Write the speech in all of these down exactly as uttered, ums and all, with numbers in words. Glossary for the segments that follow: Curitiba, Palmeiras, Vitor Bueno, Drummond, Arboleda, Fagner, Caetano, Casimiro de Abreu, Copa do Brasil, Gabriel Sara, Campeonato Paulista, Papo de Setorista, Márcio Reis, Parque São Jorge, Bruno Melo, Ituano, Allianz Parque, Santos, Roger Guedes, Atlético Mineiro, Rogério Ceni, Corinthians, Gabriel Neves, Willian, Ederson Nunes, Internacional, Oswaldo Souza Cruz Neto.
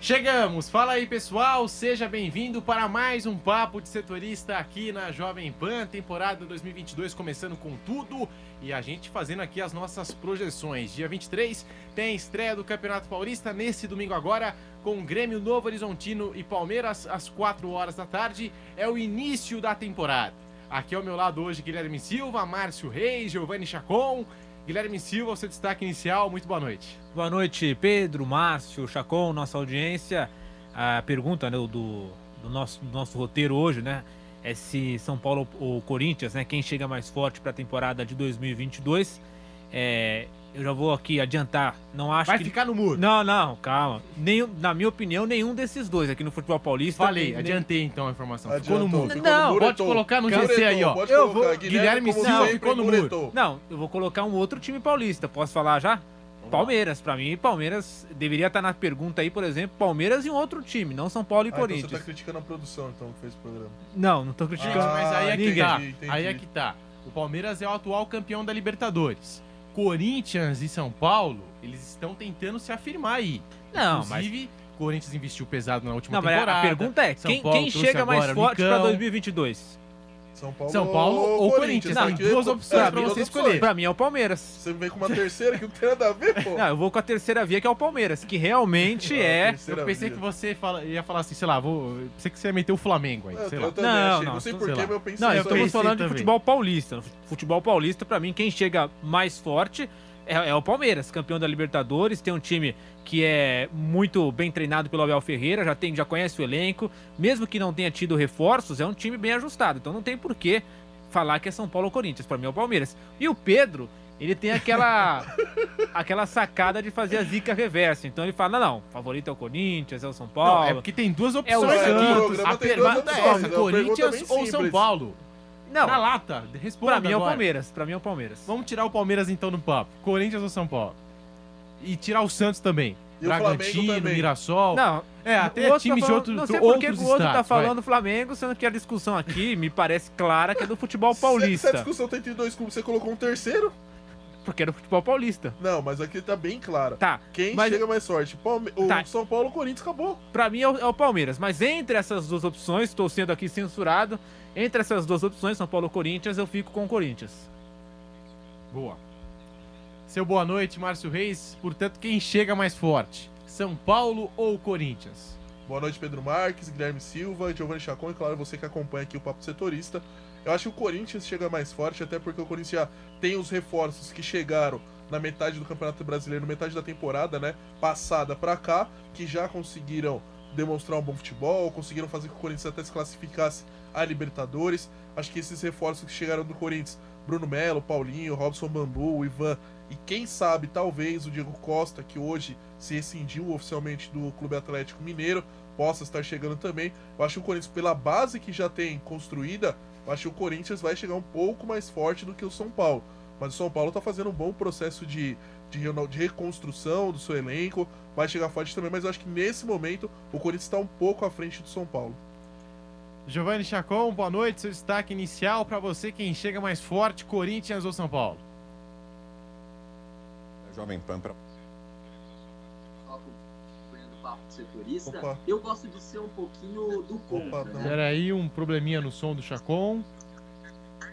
Chegamos! Fala aí, pessoal! Seja bem-vindo para mais um Papo de Setorista aqui na Jovem Pan, temporada dois mil e vinte e dois começando com tudo e a gente fazendo aqui as nossas projeções. Dia vinte e três tem estreia do Campeonato Paulista nesse domingo agora com Grêmio, Novo Horizontino e Palmeiras às quatro horas da tarde. É o início da temporada. Aqui ao meu lado hoje Guilherme Silva, Márcio Reis, Giovanni Chacon. Guilherme Silva, o seu destaque inicial, muito boa noite. Boa noite, Pedro, Márcio, Chacon, nossa audiência. A pergunta, né, do, do, nosso, do nosso roteiro hoje, né, é se São Paulo ou Corinthians, né, quem chega mais forte para a temporada de dois mil e vinte e dois. É, eu já vou aqui adiantar, não acho Vai que... ficar no muro. Não, não, calma. Nenhum, na minha opinião, nenhum desses dois aqui no futebol paulista. Falei, nem... adiantei então a informação. Adiantou, ficou no muro. Ficou não, no muro, pode colocar no G C aí, ó. Eu vou... Guilherme Silva ficou no muretou. muro. Não, eu vou colocar um outro time paulista. Posso falar já? Palmeiras, pra mim, Palmeiras deveria estar na pergunta aí, por exemplo, Palmeiras e um outro time, não São Paulo e ah, Corinthians. Então você tá criticando a produção, então, que fez o programa. Não, não tô criticando. Ah, mas aí é que tá. Entendi. Aí é que tá. O Palmeiras é o atual campeão da Libertadores. Corinthians e São Paulo, eles estão tentando se afirmar aí. Não, Inclusive, mas... Corinthians investiu pesado na última Não, temporada. Mas a pergunta é, São quem, Paulo quem chega mais forte para dois mil e vinte e dois? São Paulo, São Paulo ou, ou Corinthians? Não, tem duas opções é, pra você escolher. Pra mim é o Palmeiras. Você vem com uma terceira que não tem nada a ver, pô? Não, eu vou com a terceira via que é o Palmeiras, que realmente não, é... Eu pensei via. que você fala, ia falar assim, sei lá, vou... pensei que você ia meter o Flamengo aí, não, sei eu lá. Também, não, achei, não, não sei por que eu pensei... Não, eu estamos falando também. de futebol paulista. Futebol paulista, pra mim, quem chega mais forte é, é o Palmeiras, campeão da Libertadores, tem um time que é muito bem treinado pelo Abel Ferreira, já, tem, já conhece o elenco, mesmo que não tenha tido reforços, é um time bem ajustado, então não tem por que falar que é São Paulo ou Corinthians, para mim é o Palmeiras. E o Pedro, ele tem aquela, aquela sacada de fazer a zica reversa, então ele fala, não, não, favorito é o Corinthians, é o São Paulo... Não, é porque tem duas opções é aqui, a pergunta é essa, Corinthians ou São Paulo? Não. Na lata, responda Pra mim agora. é o Palmeiras, pra mim é o Palmeiras. Vamos tirar o Palmeiras então do papo, Corinthians ou São Paulo? E tirar o Santos também. E Bragantino, Mirassol. Não, é, até time tá falando, de outro, não sei porque o outro tá falando do Flamengo, sendo que a discussão aqui me parece clara que é do futebol paulista. Essa discussão tem dois clubes, você colocou um terceiro? Porque era o futebol paulista. Não, mas aqui tá bem clara. Tá. Quem mas... chega mais sorte? Palme... tá. O São Paulo, o Corinthians, acabou. Pra mim é o, é o Palmeiras. Mas entre essas duas opções, estou sendo aqui censurado, entre essas duas opções, São Paulo e Corinthians, eu fico com o Corinthians. Boa. Seu boa noite, Márcio Reis. Portanto, quem chega mais forte? São Paulo ou Corinthians? Boa noite, Pedro Marques, Guilherme Silva, Giovanni Chacon e, claro, você que acompanha aqui o Papo Setorista. Eu acho que o Corinthians chega mais forte, até porque o Corinthians já tem os reforços que chegaram na metade do Campeonato Brasileiro, metade da temporada, né, passada pra cá, que já conseguiram demonstrar um bom futebol, conseguiram fazer com que o Corinthians até se classificasse a Libertadores. Acho que esses reforços que chegaram do Corinthians, Bruno Melo, Paulinho, Robson Bambu, Ivan e quem sabe, talvez, o Diego Costa, que hoje se rescindiu oficialmente do Clube Atlético Mineiro, possa estar chegando também. Eu acho que o Corinthians, pela base que já tem construída, eu acho que o Corinthians vai chegar um pouco mais forte do que o São Paulo. Mas o São Paulo está fazendo um bom processo de, de, de reconstrução do seu elenco, vai chegar forte também, mas eu acho que nesse momento o Corinthians está um pouco à frente do São Paulo. Giovanni Chacon, boa noite. Seu destaque inicial para você, quem chega mais forte, Corinthians ou São Paulo? Jovem Pan para você. Setorista, Opa. eu gosto de ser um pouquinho do contra. Opa, né? Era aí um probleminha no som do Chacon.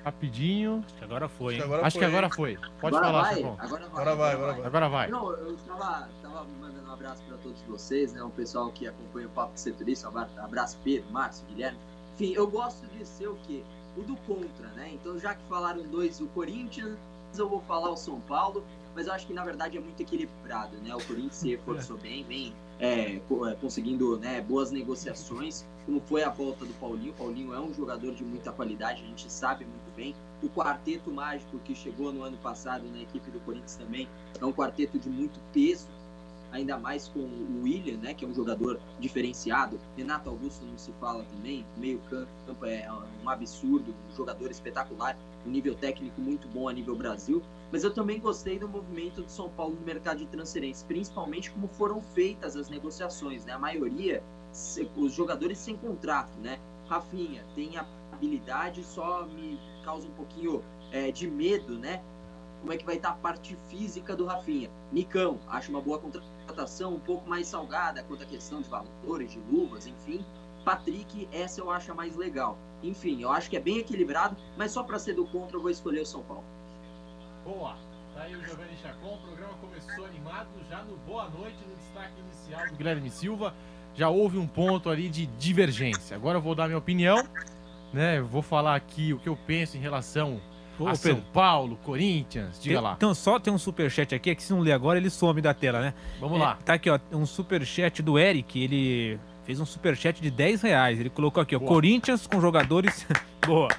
Rapidinho. Acho que agora foi, hein? Acho que agora, Acho foi, que agora foi. Pode agora falar, vai, Chacon. Agora vai, agora vai. Agora vai. Agora vai. Não, eu tava, tava mandando um abraço para todos vocês, né? O pessoal que acompanha o Papo de Setorista. Um abraço, Pedro, Márcio, Guilherme. Enfim, eu gosto de ser o quê? O do contra, né? Então, já que falaram dois do Corinthians, eu vou falar o São Paulo. Mas eu acho que, na verdade, é muito equilibrado, né? O Corinthians se reforçou bem, bem é, conseguindo, né, boas negociações, como foi a volta do Paulinho. O Paulinho é um jogador de muita qualidade, a gente sabe muito bem. O quarteto mágico que chegou no ano passado na equipe do Corinthians também é um quarteto de muito peso, ainda mais com o Willian, né, que é um jogador diferenciado. Renato Augusto não se fala também, meio campo é um absurdo, um jogador espetacular, um nível técnico muito bom a nível Brasil. Mas eu também gostei do movimento de São Paulo no mercado de transferências, principalmente como foram feitas as negociações, né? A maioria, os jogadores sem contrato, né? Rafinha tem a habilidade, só me causa um pouquinho é, de medo, né? Como é que vai estar a parte física do Rafinha. Nicão, acho uma boa contratação, um pouco mais salgada quanto à questão de valores, de luvas, enfim. Patrick, essa eu acho a mais legal. Enfim, eu acho que é bem equilibrado, mas só para ser do contra eu vou escolher o São Paulo. Boa, tá aí o Giovanni Chacon, o programa começou animado já no Boa Noite, no destaque inicial do Guilherme Silva. Já houve um ponto ali de divergência. Agora eu vou dar minha opinião, né? Eu vou falar aqui o que eu penso em relação... Ô, a São Paulo, Corinthians, diga tem, lá. Então, só tem um superchat aqui, é que se não ler agora ele some da tela, né? Vamos é, lá. Tá aqui, ó, um superchat do Eric, ele fez um superchat de dez reais, ele colocou aqui, ó, boa. Corinthians com jogadores... Boa.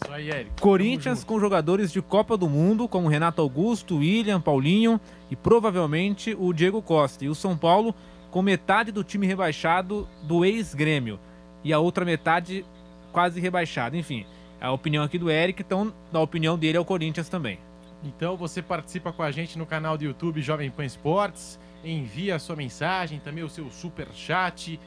Isso aí, Eric. Corinthians com jogadores de Copa do Mundo, como Renato Augusto, Willian, Paulinho e provavelmente o Diego Costa. E o São Paulo com metade do time rebaixado do ex-Grêmio e a outra metade quase rebaixada, enfim... A opinião aqui do Eric, então a opinião dele é o Corinthians também. Então você participa com a gente no canal do YouTube Jovem Pan Esportes, envia a sua mensagem, também o seu superchat.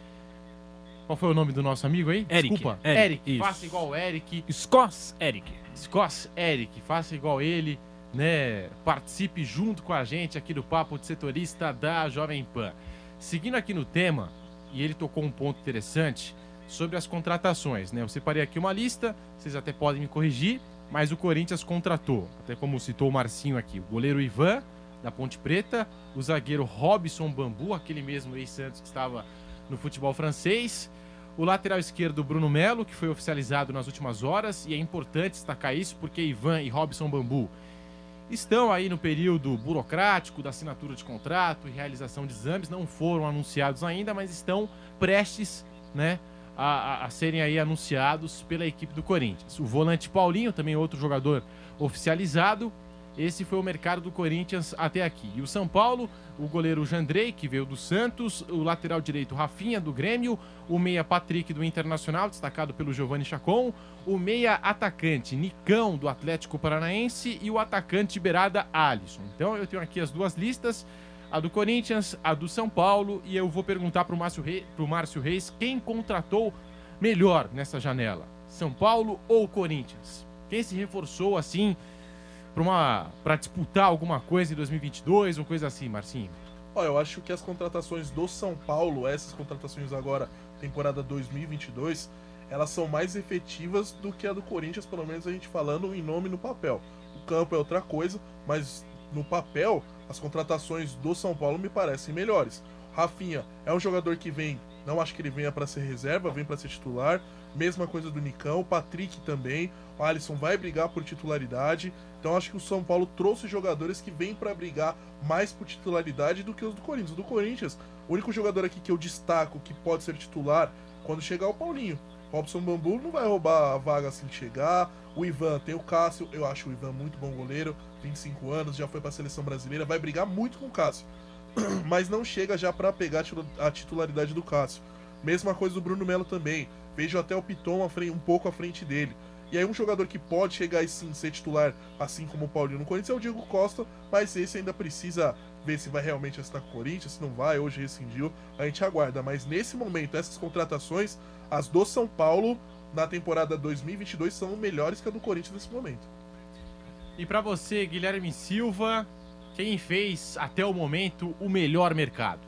Qual foi o nome do nosso amigo aí? Eric. Desculpa. Eric, Eric faça igual o Eric. Scoss Eric. Scoss Eric, faça igual ele, né? Participe junto com a gente aqui do Papo de Setorista da Jovem Pan. Seguindo aqui no tema, e ele tocou um ponto interessante... sobre as contratações, né? Eu separei aqui uma lista, vocês até podem me corrigir, mas o Corinthians contratou, até como citou o Marcinho aqui, o goleiro Ivan, da Ponte Preta, o zagueiro Robson Bambu, aquele mesmo ex-Santos que estava no futebol francês, o lateral esquerdo Bruno Melo, que foi oficializado nas últimas horas, e é importante destacar isso porque Ivan e Robson Bambu estão aí no período burocrático da assinatura de contrato e realização de exames, não foram anunciados ainda, mas estão prestes, né, A, a, a serem aí anunciados pela equipe do Corinthians. O volante Paulinho, também outro jogador oficializado. Esse foi o mercado do Corinthians até aqui. E o São Paulo, o goleiro Jandrei, que veio do Santos, o lateral direito Rafinha, do Grêmio, o meia Patrick, do Internacional, destacado pelo Giovanni Chacon, o meia atacante Nicão, do Atlético Paranaense, e o atacante Beirada Alisson. Então eu tenho aqui as duas listas, a do Corinthians, a do São Paulo, e eu vou perguntar para o Márcio Reis, pro Márcio Reis quem contratou melhor nessa janela, São Paulo ou Corinthians? Quem se reforçou assim para disputar alguma coisa em dois mil e vinte e dois, uma coisa assim, Marcinho? Olha, eu acho que as contratações do São Paulo, essas contratações agora, temporada dois mil e vinte e dois, elas são mais efetivas do que a do Corinthians, pelo menos a gente falando em nome no papel. O campo é outra coisa, mas no papel... as contratações do São Paulo me parecem melhores. Rafinha é um jogador que vem, não acho que ele venha para ser reserva, vem para ser titular. Mesma coisa do Nicão, Patrick também. O Alisson vai brigar por titularidade. Então acho que o São Paulo trouxe jogadores que vêm para brigar mais por titularidade do que os do Corinthians. O do Corinthians, o único jogador aqui que eu destaco que pode ser titular quando chegar é o Paulinho. Robson Bambu não vai roubar a vaga assim que chegar. O Ivan tem o Cássio, eu acho o Ivan muito bom goleiro, vinte e cinco anos, já foi para a seleção brasileira, vai brigar muito com o Cássio, mas não chega já para pegar a titularidade do Cássio. Mesma coisa do Bruno Melo também, vejo até o Piton um pouco à frente dele. E aí um jogador que pode chegar e sim ser titular, assim como o Paulinho no Corinthians, é o Diego Costa, mas esse ainda precisa ver se vai realmente assinar com o Corinthians, se não vai, hoje rescindiu, a gente aguarda. Mas nesse momento, essas contratações, as do São Paulo, na temporada dois mil e vinte e dois, são melhores que a do Corinthians nesse momento. E para você, Guilherme Silva, quem fez, até o momento, o melhor mercado?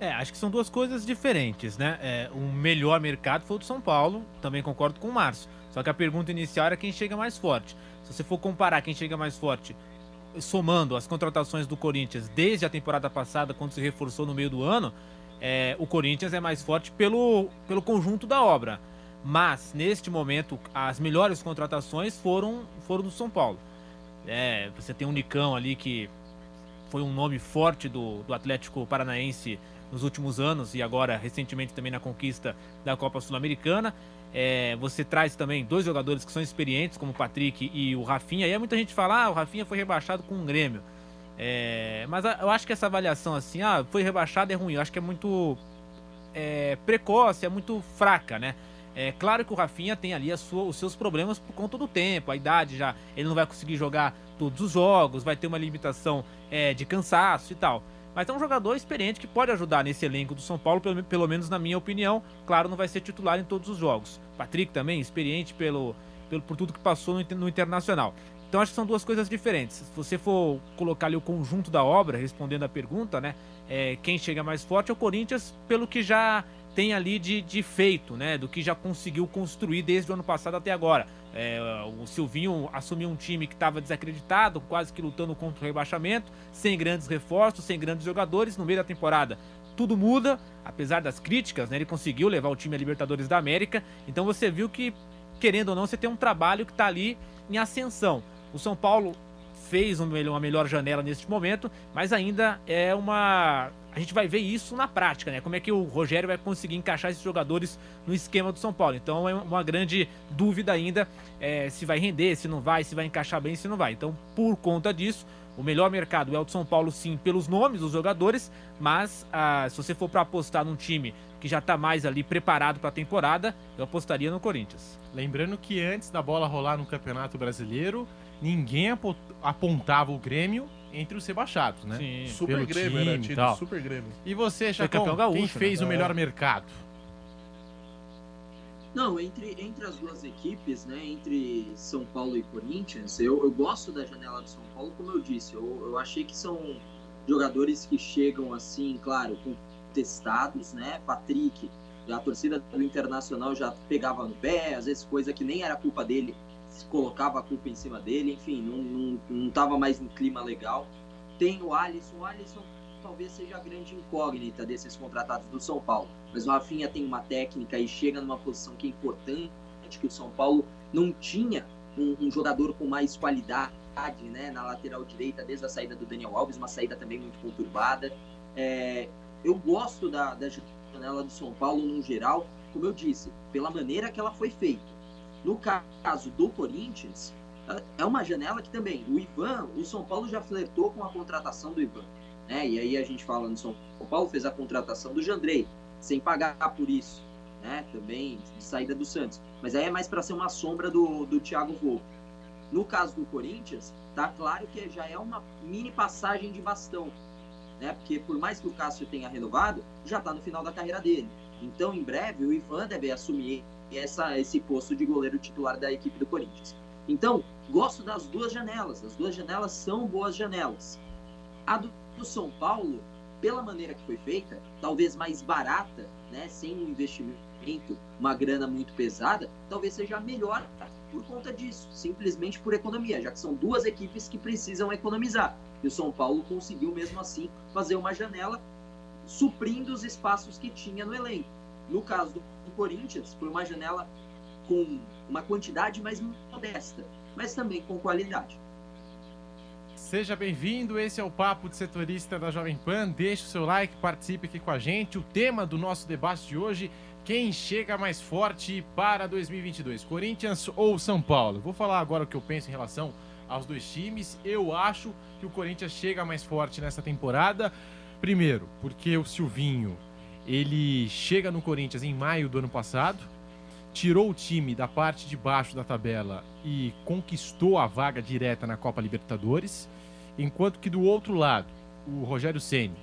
É, acho que são duas coisas diferentes, né? É, o melhor mercado foi o do São Paulo, também concordo com o Márcio. Só que a pergunta inicial era quem chega mais forte. Se você for comparar quem chega mais forte, somando as contratações do Corinthians desde a temporada passada, quando se reforçou no meio do ano, é, o Corinthians é mais forte pelo, pelo conjunto da obra. Mas, neste momento, as melhores contratações foram, foram do São Paulo. É, você tem o Nicão ali, que foi um nome forte do, do Atlético Paranaense nos últimos anos e agora recentemente também na conquista da Copa Sul-Americana. É, você traz também dois jogadores que são experientes, como o Patrick e o Rafinha. E aí muita gente fala, ah, o Rafinha foi rebaixado com o Grêmio. É, mas eu acho que essa avaliação assim, ah, foi rebaixado é ruim. Eu acho que é muito é, precoce, é muito fraca, né? É claro que o Rafinha tem ali a sua, os seus problemas por conta do tempo, a idade já. Ele não vai conseguir jogar todos os jogos, vai ter uma limitação é, de cansaço e tal. Mas é um jogador experiente que pode ajudar nesse elenco do São Paulo, pelo, pelo menos na minha opinião. Claro, não vai ser titular em todos os jogos. Patrick também, experiente pelo, pelo, por tudo que passou no, no Internacional. Então acho que são duas coisas diferentes. Se você for colocar ali o conjunto da obra, respondendo a pergunta, né? É, quem chega mais forte é o Corinthians, pelo que já tem ali de, de feito, né? Do que já conseguiu construir desde o ano passado até agora. É, o Silvinho assumiu um time que estava desacreditado, quase que lutando contra o rebaixamento, sem grandes reforços, sem grandes jogadores. No meio da temporada tudo muda, apesar das críticas, né? Ele conseguiu levar o time à Libertadores da América. Então você viu que, querendo ou não, você tem um trabalho que está ali em ascensão. O São Paulo fez uma melhor janela neste momento, mas ainda é uma... A gente vai ver isso na prática, né? Como é que o Rogério vai conseguir encaixar esses jogadores no esquema do São Paulo. Então é uma grande dúvida ainda é, se vai render, se não vai, se vai encaixar bem, se não vai. Então, por conta disso, o melhor mercado é o de São Paulo, sim, pelos nomes dos jogadores, mas ah, se você for para apostar num time que já está mais ali preparado para a temporada, eu apostaria no Corinthians. Lembrando que antes da bola rolar no Campeonato Brasileiro, ninguém apontava o Grêmio entre os rebaixados, né? Sim, super pelo Grêmio, time, era tido tal. Super Grêmio. E você, Chacon, gaúcho, quem fez né? o melhor é. mercado? Não, entre, entre as duas equipes, né? Entre São Paulo e Corinthians, eu, eu gosto da janela de São Paulo, como eu disse. Eu, eu achei que são jogadores que chegam assim, claro, contestados, né? Patrick, a torcida do Internacional já pegava no pé, às vezes coisa que nem era culpa dele. Colocava a culpa em cima dele, enfim, não, não, não tava mais no clima legal. Tem o Alisson, o Alisson talvez seja a grande incógnita desses contratados do São Paulo, mas o Rafinha tem uma técnica e chega numa posição que é importante, que o São Paulo não tinha um, um jogador com mais qualidade, né, na lateral direita, desde a saída do Daniel Alves, uma saída também muito conturbada. É, eu gosto da, da janela do São Paulo no geral, como eu disse, pela maneira que ela foi feita. No caso do Corinthians, é uma janela que também, o Ivan, o São Paulo já flertou com a contratação do Ivan, né? E aí a gente fala no São Paulo, fez a contratação do Jandrei, sem pagar por isso, né? Também de saída do Santos. Mas aí é mais para ser uma sombra do, do Thiago Volpe. No caso do Corinthians, tá claro que já é uma mini passagem de bastão, né? Porque por mais que o Cássio tenha renovado, já está no final da carreira dele. Então, em breve, o Ivan deve assumir essa, esse posto de goleiro titular da equipe do Corinthians. Então, gosto das duas janelas. As duas janelas são boas janelas. A do, do São Paulo, pela maneira que foi feita, talvez mais barata, né, sem um investimento, uma grana muito pesada, talvez seja a melhor por conta disso, simplesmente por economia, já que são duas equipes que precisam economizar. E o São Paulo conseguiu, mesmo assim, fazer uma janela suprindo os espaços que tinha no elenco. No caso do Corinthians, foi uma janela com uma quantidade mais modesta, mas também com qualidade. Seja bem-vindo, esse é o Papo de Setorista da Jovem Pan. Deixe o seu like, participe aqui com a gente. O tema do nosso debate de hoje, quem chega mais forte para dois mil e vinte e dois, Corinthians ou São Paulo? Vou falar agora o que eu penso em relação aos dois times. Eu acho que o Corinthians chega mais forte nessa temporada. Primeiro, porque o Silvinho, ele chega no Corinthians em maio do ano passado, tirou o time da parte de baixo da tabela e conquistou a vaga direta na Copa Libertadores, enquanto que do outro lado, o Rogério Ceni,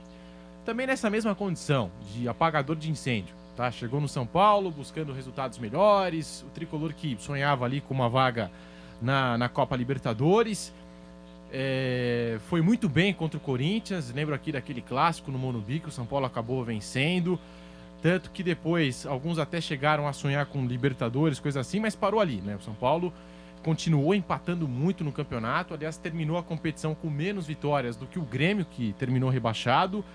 também nessa mesma condição de apagador de incêndio, tá? Chegou no São Paulo buscando resultados melhores, o tricolor que sonhava ali com uma vaga na, na Copa Libertadores. É, foi muito bem contra o Corinthians, lembro aqui daquele clássico no Morumbi, que o São Paulo acabou vencendo, tanto que depois alguns até chegaram a sonhar com Libertadores, coisa assim, mas parou ali, né? O São Paulo continuou empatando muito no campeonato, aliás, terminou a competição com menos vitórias do que o Grêmio, que terminou rebaixado,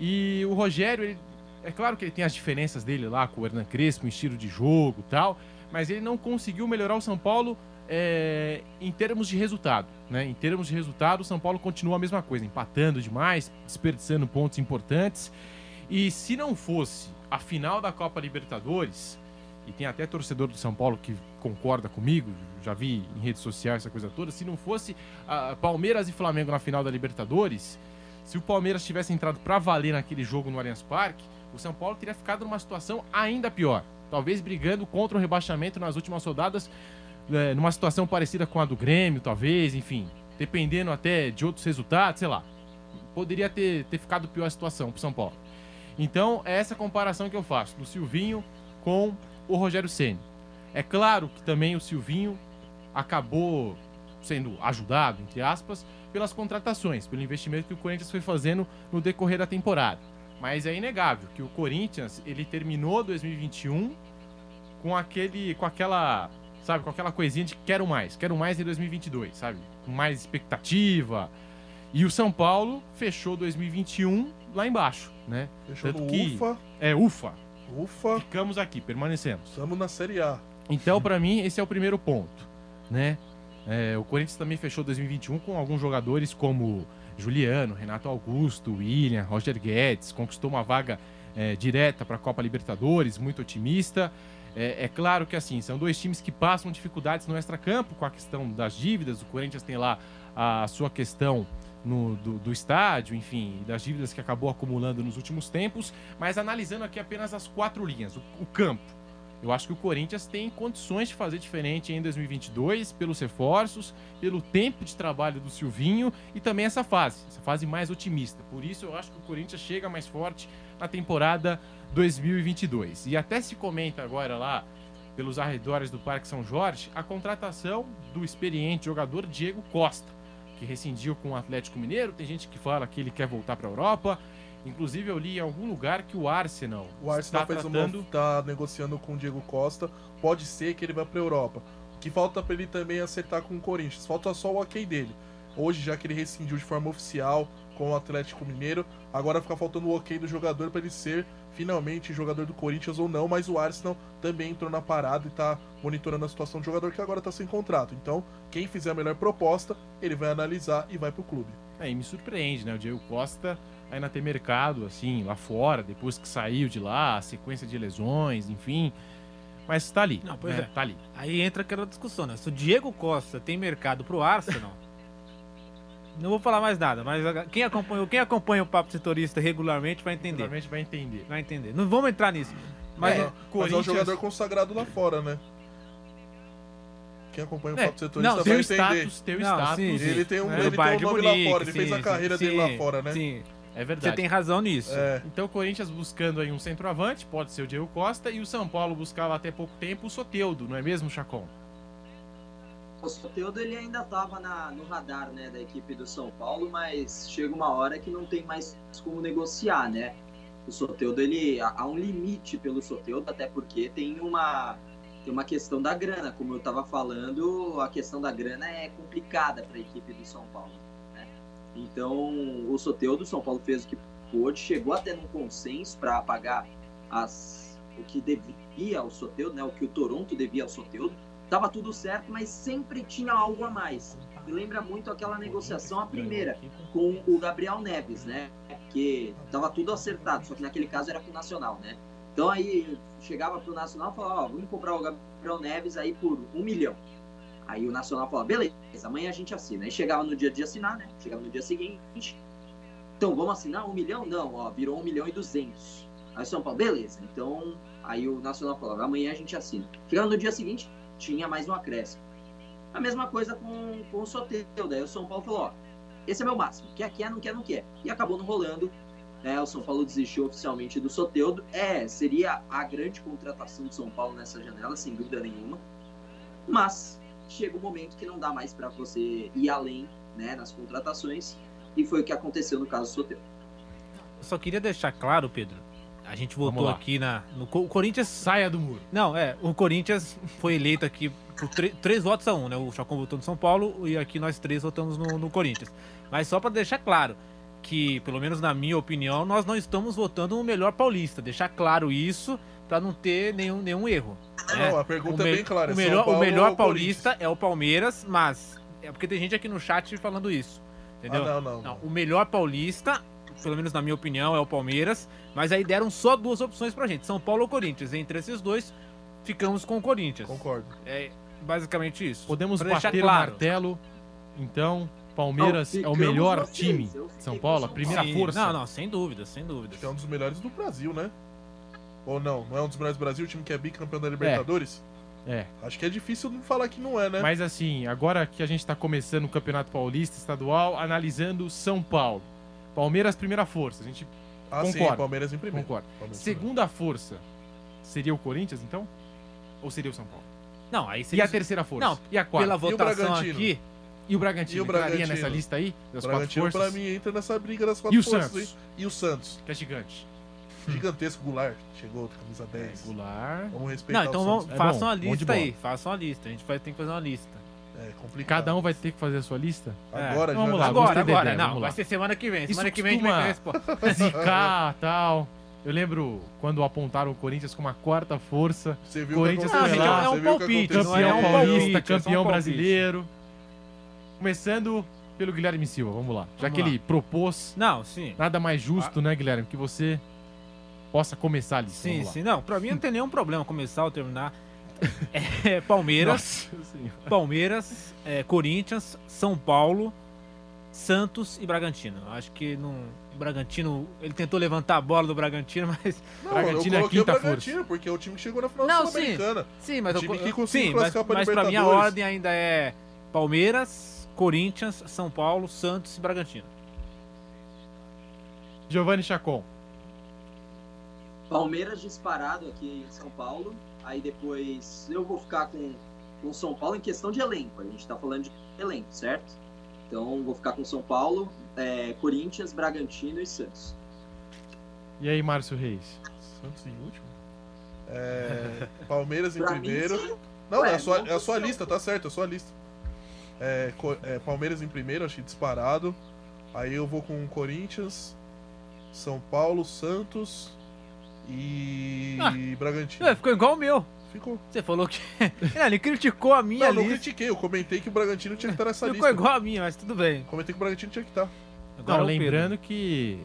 e o Rogério, ele, é claro que ele tem as diferenças dele lá com o Hernan Crespo, em estilo de jogo e tal, mas ele não conseguiu melhorar o São Paulo É, em termos de resultado, né? Em termos de resultado, o São Paulo continua a mesma coisa, empatando demais, desperdiçando pontos importantes. E se não fosse a final da Copa Libertadores, e tem até torcedor do São Paulo que concorda comigo, já vi em redes sociais essa coisa toda, se não fosse uh, Palmeiras e Flamengo na final da Libertadores, se o Palmeiras tivesse entrado para valer naquele jogo no Allianz Parque, o São Paulo teria ficado numa situação ainda pior, talvez brigando contra o rebaixamento nas últimas rodadas, é, numa situação parecida com a do Grêmio, talvez, enfim, dependendo até de outros resultados, sei lá. Poderia ter, ter ficado pior a situação pro São Paulo. Então, é essa comparação que eu faço, do Silvinho com o Rogério Ceni. É claro que também o Silvinho acabou sendo ajudado, entre aspas, pelas contratações, pelo investimento que o Corinthians foi fazendo no decorrer da temporada. Mas é inegável que o Corinthians, ele terminou dois mil e vinte e um com aquele, com aquela, sabe, com aquela coisinha de quero mais, quero mais em dois mil e vinte e dois, sabe? Com mais expectativa. E o São Paulo fechou dois mil e vinte e um lá embaixo, né? Fechou no ufa. É, ufa. Ufa. Ficamos aqui, permanecemos. Estamos na Série A. Então, para mim, esse é o primeiro ponto, né? É, o Corinthians também fechou dois mil e vinte e um com alguns jogadores como Juliano, Renato Augusto, Willian, Roger Guedes, conquistou uma vaga é, direta para a Copa Libertadores, muito otimista. É, é claro que, assim, são dois times que passam dificuldades no extracampo com a questão das dívidas. O Corinthians tem lá a sua questão No, do, do estádio, enfim, das dívidas que acabou acumulando nos últimos tempos, mas analisando aqui apenas as quatro linhas, o, o campo. Eu acho que o Corinthians tem condições de fazer diferente em dois mil e vinte e dois, pelos reforços, pelo tempo de trabalho do Silvinho e também essa fase, essa fase mais otimista. Por isso eu acho que o Corinthians chega mais forte na temporada dois mil e vinte e dois. E até se comenta agora lá, pelos arredores do Parque São Jorge, a contratação do experiente jogador Diego Costa, que rescindiu com o Atlético Mineiro. Tem gente que fala que ele quer voltar para a Europa. Inclusive, eu li em algum lugar que o Arsenal o Arsenal está tratando... tá negociando com o Diego Costa. Pode ser que ele vá para a Europa. O que falta para ele também é acertar com o Corinthians. Falta só o ok dele. Hoje, já que ele rescindiu de forma oficial com o Atlético Mineiro, agora fica faltando o ok do jogador para ele ser finalmente jogador do Corinthians ou não, mas o Arsenal também entrou na parada e tá monitorando a situação do jogador que agora tá sem contrato. Então, quem fizer a melhor proposta, ele vai analisar e vai pro clube. É, e me surpreende, né? O Diego Costa ainda tem mercado, assim, lá fora, depois que saiu de lá, a sequência de lesões, enfim. Mas tá ali. Não, pois né? é. Tá ali. Aí entra aquela discussão, né? Se o Diego Costa tem mercado pro Arsenal... Não vou falar mais nada, mas quem acompanha, quem acompanha o Papo Setorista regularmente vai entender. Regularmente vai entender. Vai entender. Não vamos entrar nisso. Mas, é, Corinthians... mas é um jogador consagrado lá fora, né? Quem acompanha é. o Papo Setorista não, vai entender. Status, teu não, status, sim, sim. Ele tem um, é, ele tem um nome Munique, lá fora, ele sim, fez a carreira sim, dele lá fora, né? Sim, é verdade. Você tem razão nisso. É. Então o Corinthians buscando aí um centroavante, pode ser o Diego Costa, e o São Paulo buscava até pouco tempo o Soteldo, não é mesmo, Chacon? O Soteldo ele ainda estava no radar, né, da equipe do São Paulo, mas chega uma hora que não tem mais como negociar, né? O Soteldo, ele, há um limite pelo Soteldo, até porque tem uma, tem uma questão da grana. Como eu estava falando, a questão da grana é complicada para a equipe do São Paulo, né? Então, o Soteldo, o São Paulo fez o que pôde, chegou até num consenso para pagar as, o que devia ao Soteldo, né, o que o Toronto devia ao Soteldo. Tava tudo certo, mas sempre tinha algo a mais. Me lembra muito aquela negociação, a primeira, com o Gabriel Neves, né? Que tava tudo acertado, só que naquele caso era pro Nacional, né? Então aí chegava pro Nacional e falava, ó, vamos comprar o Gabriel Neves aí por um milhão. Aí o Nacional falava, beleza, amanhã a gente assina. Aí chegava no dia de assinar, né? Chegava no dia seguinte, então vamos assinar um milhão? Não, ó, virou um milhão e duzentos. Aí o São Paulo, beleza, então aí o Nacional falava, amanhã a gente assina. Chegava no dia seguinte, tinha mais um acréscimo. A mesma coisa com, com o Soteldo. Daí o São Paulo falou, ó, esse é meu máximo. Quer, quer, não quer, não quer. E acabou não rolando. É, o São Paulo desistiu oficialmente do Soteldo. É, seria a grande contratação do São Paulo nessa janela, sem dúvida nenhuma. Mas chega um momento que não dá mais para você ir além, né, nas contratações. E foi o que aconteceu no caso do Soteldo. Eu só queria deixar claro, Pedro, a gente voltou aqui na... No, o Corinthians... Saia do muro. Não, é. O Corinthians foi eleito aqui por três votos a um, né? O Chacon votou no São Paulo e aqui nós três votamos no, no Corinthians. Mas só para deixar claro que, pelo menos na minha opinião, nós não estamos votando no melhor paulista. Deixar claro isso para não ter nenhum, nenhum erro. Né? Não, a pergunta é bem clara. O melhor, o melhor paulista é o Palmeiras, mas... É porque tem gente aqui no chat falando isso. Entendeu? Ah, não, não, não. O melhor paulista... pelo menos na minha opinião, é o Palmeiras, mas aí deram só duas opções pra gente, São Paulo ou Corinthians. Entre esses dois, ficamos com o Corinthians. Concordo. É basicamente isso. Podemos bater o martelo, então... Palmeiras não, é o melhor time de São Paulo, a primeira sim, força. Não, não, sem dúvida, sem dúvida. Acho que é um dos melhores do Brasil, né? Ou não? Não é um dos melhores do Brasil, o time que é bicampeão da Libertadores? É. é. Acho que é difícil não falar que não é, né? Mas assim, agora que a gente tá começando o Campeonato Paulista Estadual, analisando São Paulo. Palmeiras, primeira força, a gente ah, concorda. Sim, Palmeiras em primeiro. Concordo. Palmeiras segunda primeiro. Força seria o Corinthians, então? Ou seria o São Paulo? Não, aí seria... E a terceira força? Não, e a quarta? Pela votação aqui... E o Bragantino, e o Bragantino. Nessa lista aí? Das Bragantino, quatro forças. Pra mim, entra nessa briga das quatro e o forças Santos? Aí. E o Santos? Que é gigante. Gigantesco. Goulart chegou, camisa dez. É, Goulart. Vamos respeitar. Não, então vamos, é façam a lista aí. Façam a lista. A gente vai ter que fazer uma lista. É complicado. Cada um vai ter que fazer a sua lista? Agora, é. Vamos lá. Agora, agora. Ideia, não, vamos lá. Vai ser semana que vem. Semana Isso que vem a gente vai ter resposta. Zicar, tal. Eu lembro quando apontaram o Corinthians como a quarta força. Você viu o Corinthians foi lá. É um palpite. Campeão paulista, campeão brasileiro. Começando pelo Guilherme Silva, vamos lá. Já vamos que lá. Ele propôs, não, sim. Nada mais justo, ah. né, Guilherme, que você possa começar ali. Sim, sim. Não, pra mim não tem nenhum problema começar ou terminar. É, Palmeiras, Nossa, Palmeiras, é, Corinthians, São Paulo, Santos e Bragantino. Acho que não... o Bragantino, ele tentou levantar a bola do Bragantino, mas... Não, Bragantino eu coloquei é quinta o Bragantino, força. Porque é o time que chegou na final não, sul-americana. Sim, sim, mas, eu, que sim, mas, pra mas pra mim a ordem ainda é Palmeiras... Corinthians, São Paulo, Santos e Bragantino. Giovanni Chacon. Palmeiras disparado aqui em São Paulo. Aí depois eu vou ficar com o São Paulo em questão de elenco. A gente tá falando de elenco, certo? Então vou ficar com São Paulo, é, Corinthians, Bragantino e Santos. E aí, Márcio Reis? Santos em último? É, Palmeiras em primeiro. Mim, não, Ué, é, a sua, é a sua lista, tá certo, é a sua lista. É, é, Palmeiras em primeiro, achei disparado. Aí eu vou com Corinthians, São Paulo, Santos e ah, Bragantino. Ué, ficou igual o meu. Ficou. Você falou que... Não, ele criticou a minha não, lista. Não, não critiquei. Eu comentei que o Bragantino tinha que estar nessa ficou lista. Ficou igual a minha, mas tudo bem. Comentei que o Bragantino tinha que estar. Agora, não, lembrando que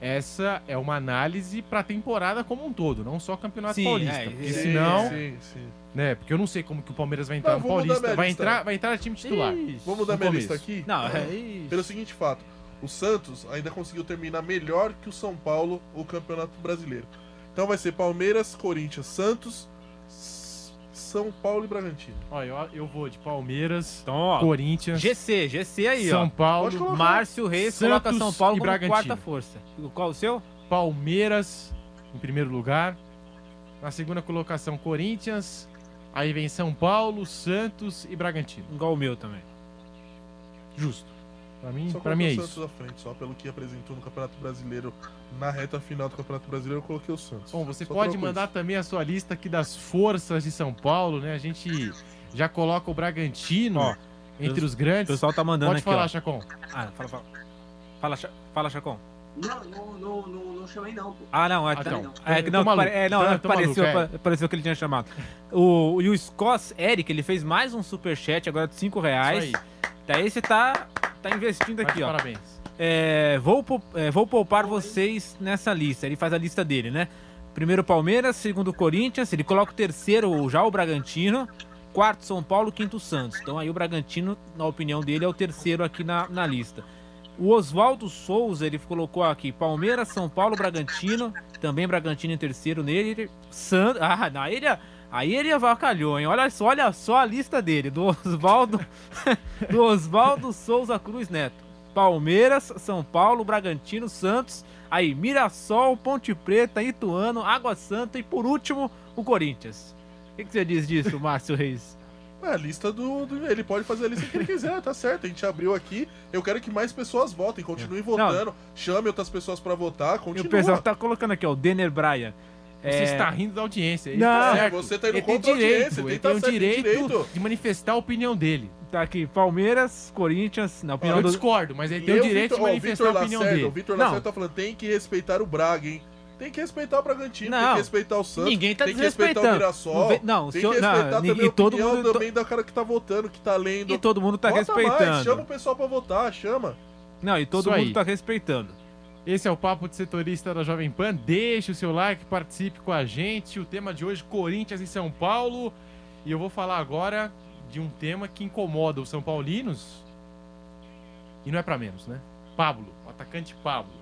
essa é uma análise para a temporada como um todo, não só Campeonato sim, Paulista. É, porque sim, senão... Sim, sim. Né? Porque eu não sei como que o Palmeiras vai entrar não, no Paulista. Vai entrar, vai entrar time titular. Ixi, vou mudar minha começo. Lista aqui. Não, é isso. Pelo seguinte fato, o Santos ainda conseguiu terminar melhor que o São Paulo o Campeonato Brasileiro. Então vai ser Palmeiras, Corinthians, Santos, São Paulo e Bragantino. Olha, eu, eu vou de Palmeiras, então, ó, Corinthians, G C, G C aí, São ó. Paulo, Márcio Reis, Santos coloca São Paulo e Bragantino. Quarta força. Qual o seu? Palmeiras em primeiro lugar. Na segunda colocação, Corinthians. Aí vem São Paulo, Santos e Bragantino. Igual o meu também. Justo. Pra mim, pra mim é isso. Só coloquei o Santos à frente, só pelo que apresentou no Campeonato Brasileiro. Na reta final do Campeonato Brasileiro, eu coloquei o Santos. Bom, você só pode mandar coisa. Também a sua lista aqui das forças de São Paulo, né? A gente já coloca o Bragantino ó, entre Deus, os grandes. O pessoal tá mandando pode aqui, falar, ó. Chacon. Ah, fala, fala. Fala, fala Chacon. Não, não, não, não, não chamei não, pô. Ah, não, é, ah, não. É, não, maluco, é, não, é, pareceu, maluco, é. Pareceu que ele tinha chamado. O, e o Scott Eric, ele fez mais um superchat agora de cinco reais. Isso aí. Daí você tá, tá investindo aqui, mas ó. Parabéns. É, vou, é, vou poupar vocês nessa lista. Ele faz a lista dele, né? Primeiro Palmeiras, segundo Corinthians, ele coloca o terceiro já o Bragantino, quarto São Paulo, quinto Santos. Então aí o Bragantino, na opinião dele, é o terceiro aqui na, na lista. O Oswaldo Souza, ele colocou aqui Palmeiras, São Paulo, Bragantino. Também Bragantino em terceiro nele. San... Ah, na ilha... aí ele avacalhou, hein? Olha só, olha só a lista dele. Do Oswaldo do Oswaldo Souza Cruz Neto. Palmeiras, São Paulo, Bragantino, Santos. Aí Mirassol, Ponte Preta, Ituano, Água Santa e por último o Corinthians. O que, que você diz disso, Márcio Reis? É, a lista do, do... Ele pode fazer a lista que ele quiser, tá certo. A gente abriu aqui. Eu quero que mais pessoas votem. Continuem votando. Não. Chame outras pessoas pra votar. Continua. E o pessoal tá colocando aqui, ó. O Denner Braia. É... Você está rindo da audiência. Não, tá certo. Você tá indo ele contra a audiência. Ele tem o direito, direito de manifestar a opinião dele. Tá aqui, Palmeiras, Corinthians... Na opinião ah, eu do... discordo, mas ele tem e o direito Victor, de manifestar ó, a opinião Lacerda, dele. O Victor Lacerda tá falando, tem que respeitar o Braga, hein? Tem que respeitar o Bragantino, não, tem que respeitar o Santos, ninguém tá tem que respeitar o Mirassol, não, não, tem senhor, que respeitar não, também e a todo opinião mundo, também to... da cara que tá votando, que tá lendo. E todo mundo tá vota respeitando. Mais, chama o pessoal pra votar, chama. Não, e todo Isso mundo aí. Tá respeitando. Esse é o Papo de Setorista da Jovem Pan. Deixe o seu like, participe com a gente. O tema de hoje, Corinthians e São Paulo. E eu vou falar agora de um tema que incomoda os são paulinos. E não é pra menos, né? Pablo, o atacante Pablo.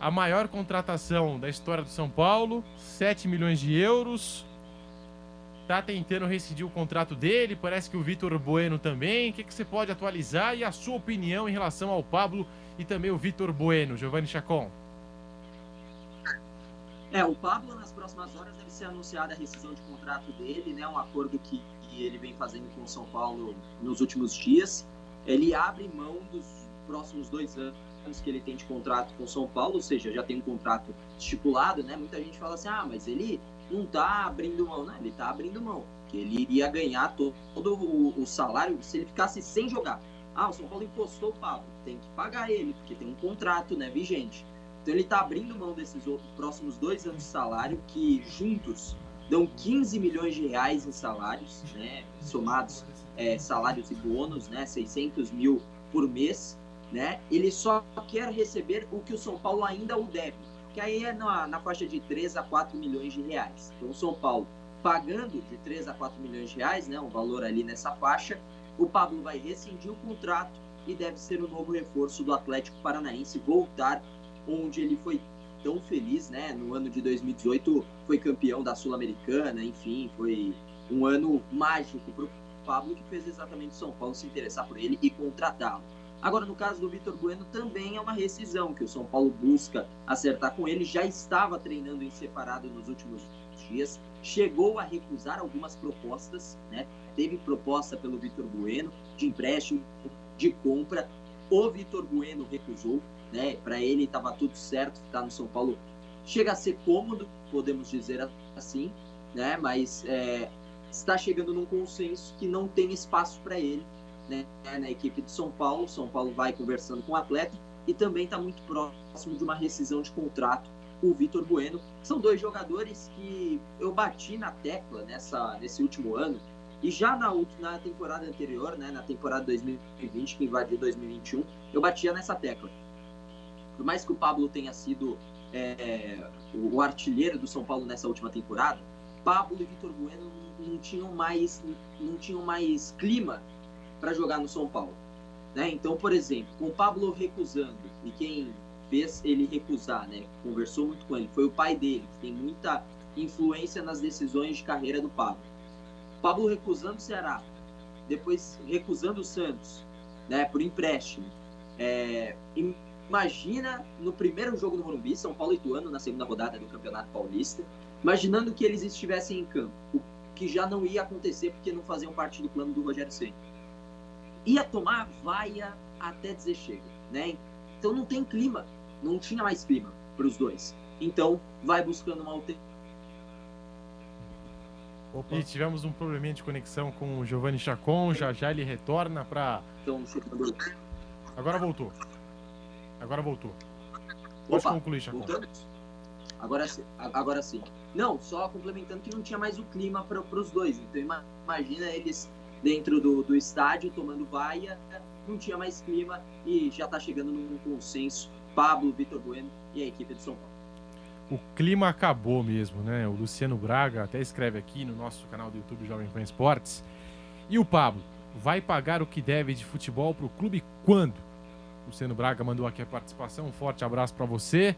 A maior contratação da história do São Paulo, sete milhões de euros. Tá tentando rescindir o contrato dele, parece que o Vitor Bueno também. O que, que você pode atualizar e a sua opinião em relação ao Pablo e também o Vitor Bueno, Giovanni Chacon? É, o Pablo nas próximas horas deve ser anunciada a rescisão de contrato dele, né? Um acordo que, que ele vem fazendo com o São Paulo nos últimos dias. Ele abre mão dos próximos dois anos que ele tem de contrato com o São Paulo, ou seja, já tem um contrato estipulado, né? Muita gente fala assim, ah, mas ele não tá abrindo mão, né? Ele tá abrindo mão, que ele iria ganhar todo, todo o, o salário se ele ficasse sem jogar. Ah, o São Paulo encostou o Pablo, tem que pagar ele, porque tem um contrato, né, vigente. Então ele tá abrindo mão desses outros próximos dois anos de salário, que juntos dão quinze milhões de reais em salários, né, somados é, salários e bônus, né, seiscentos mil por mês, né. Ele só quer receber o que o São Paulo ainda o deve, que aí é na, na faixa de três a quatro milhões de reais. Então o São Paulo pagando de três a quatro milhões de reais, né, um valor ali nessa faixa, o Pablo vai rescindir o contrato e deve ser o novo reforço do Atlético Paranaense, voltar onde ele foi tão feliz, né? No ano de dois mil e dezoito foi campeão da Sul-Americana, enfim, foi um ano mágico para o Pablo, que fez exatamente o São Paulo se interessar por ele e contratá-lo. Agora, no caso do Vitor Bueno, também é uma rescisão que o São Paulo busca acertar com ele. Já estava treinando em separado nos últimos dias, chegou a recusar algumas propostas, né? Teve proposta pelo Vitor Bueno de empréstimo, de compra. O Vitor Bueno recusou, né? Para ele estava tudo certo ficar no São Paulo. Chega a ser cômodo, podemos dizer assim, né? Mas é, está chegando num consenso que não tem espaço para ele, né, na equipe de São Paulo. São Paulo vai conversando com o atleta e também está muito próximo de uma rescisão de contrato o Vitor Bueno. São dois jogadores que eu bati na tecla nessa, nesse último ano e já na, na temporada anterior, né, na temporada dois mil e vinte, que invadiu dois mil e vinte e um, eu batia nessa tecla. Por mais que o Pablo tenha sido é, o artilheiro do São Paulo nessa última temporada, Pablo e Vitor Bueno não, não tinham mais, não tinham mais clima para jogar no São Paulo, né? Então, por exemplo, com o Pablo recusando, e quem fez ele recusar, né, conversou muito com ele, foi o pai dele, que tem muita influência nas decisões de carreira do Pablo. Pablo recusando o Ceará, depois recusando o Santos, né, por empréstimo. É, imagina no primeiro jogo do Morumbi, São Paulo e Ituano, na segunda rodada do Campeonato Paulista, imaginando que eles estivessem em campo, o que já não ia acontecer porque não faziam parte do plano do Rogério Ceni. Ia tomar vaia até dizer chega, né? Então não tem clima, não tinha mais clima para os dois. Então vai buscando uma alternativa. E tivemos um probleminha de conexão com o Giovanni Chacon, já já ele retorna para... Então, agora voltou. Agora voltou. Pode Opa, concluir, Chacon. Agora, agora sim. Não, só complementando que não tinha mais o clima para os dois. Então imagina eles... dentro do, do estádio, tomando vaia, não tinha mais clima e já está chegando num consenso Pablo, Vitor Bueno e a equipe de São Paulo. O clima acabou mesmo, né? O Luciano Braga até escreve aqui no nosso canal do YouTube Jovem Pan Esportes. E o Pablo vai pagar o que deve de futebol para o clube quando? O Luciano Braga mandou aqui a participação, um forte abraço para você.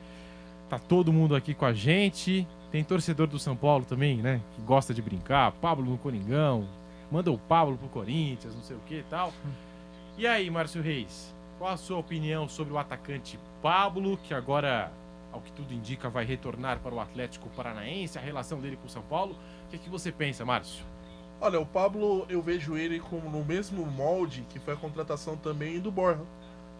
Tá todo mundo aqui com a gente. Tem torcedor do São Paulo também, né? Que gosta de brincar. Pablo no Coringão. Manda o Pablo pro Corinthians, não sei o que e tal. E aí, Márcio Reis, qual a sua opinião sobre o atacante Pablo, que agora, ao que tudo indica, vai retornar para o Atlético Paranaense, a relação dele com o São Paulo? O que é que você pensa, Márcio? Olha, o Pablo, eu vejo ele como no mesmo molde que foi a contratação também do Borja.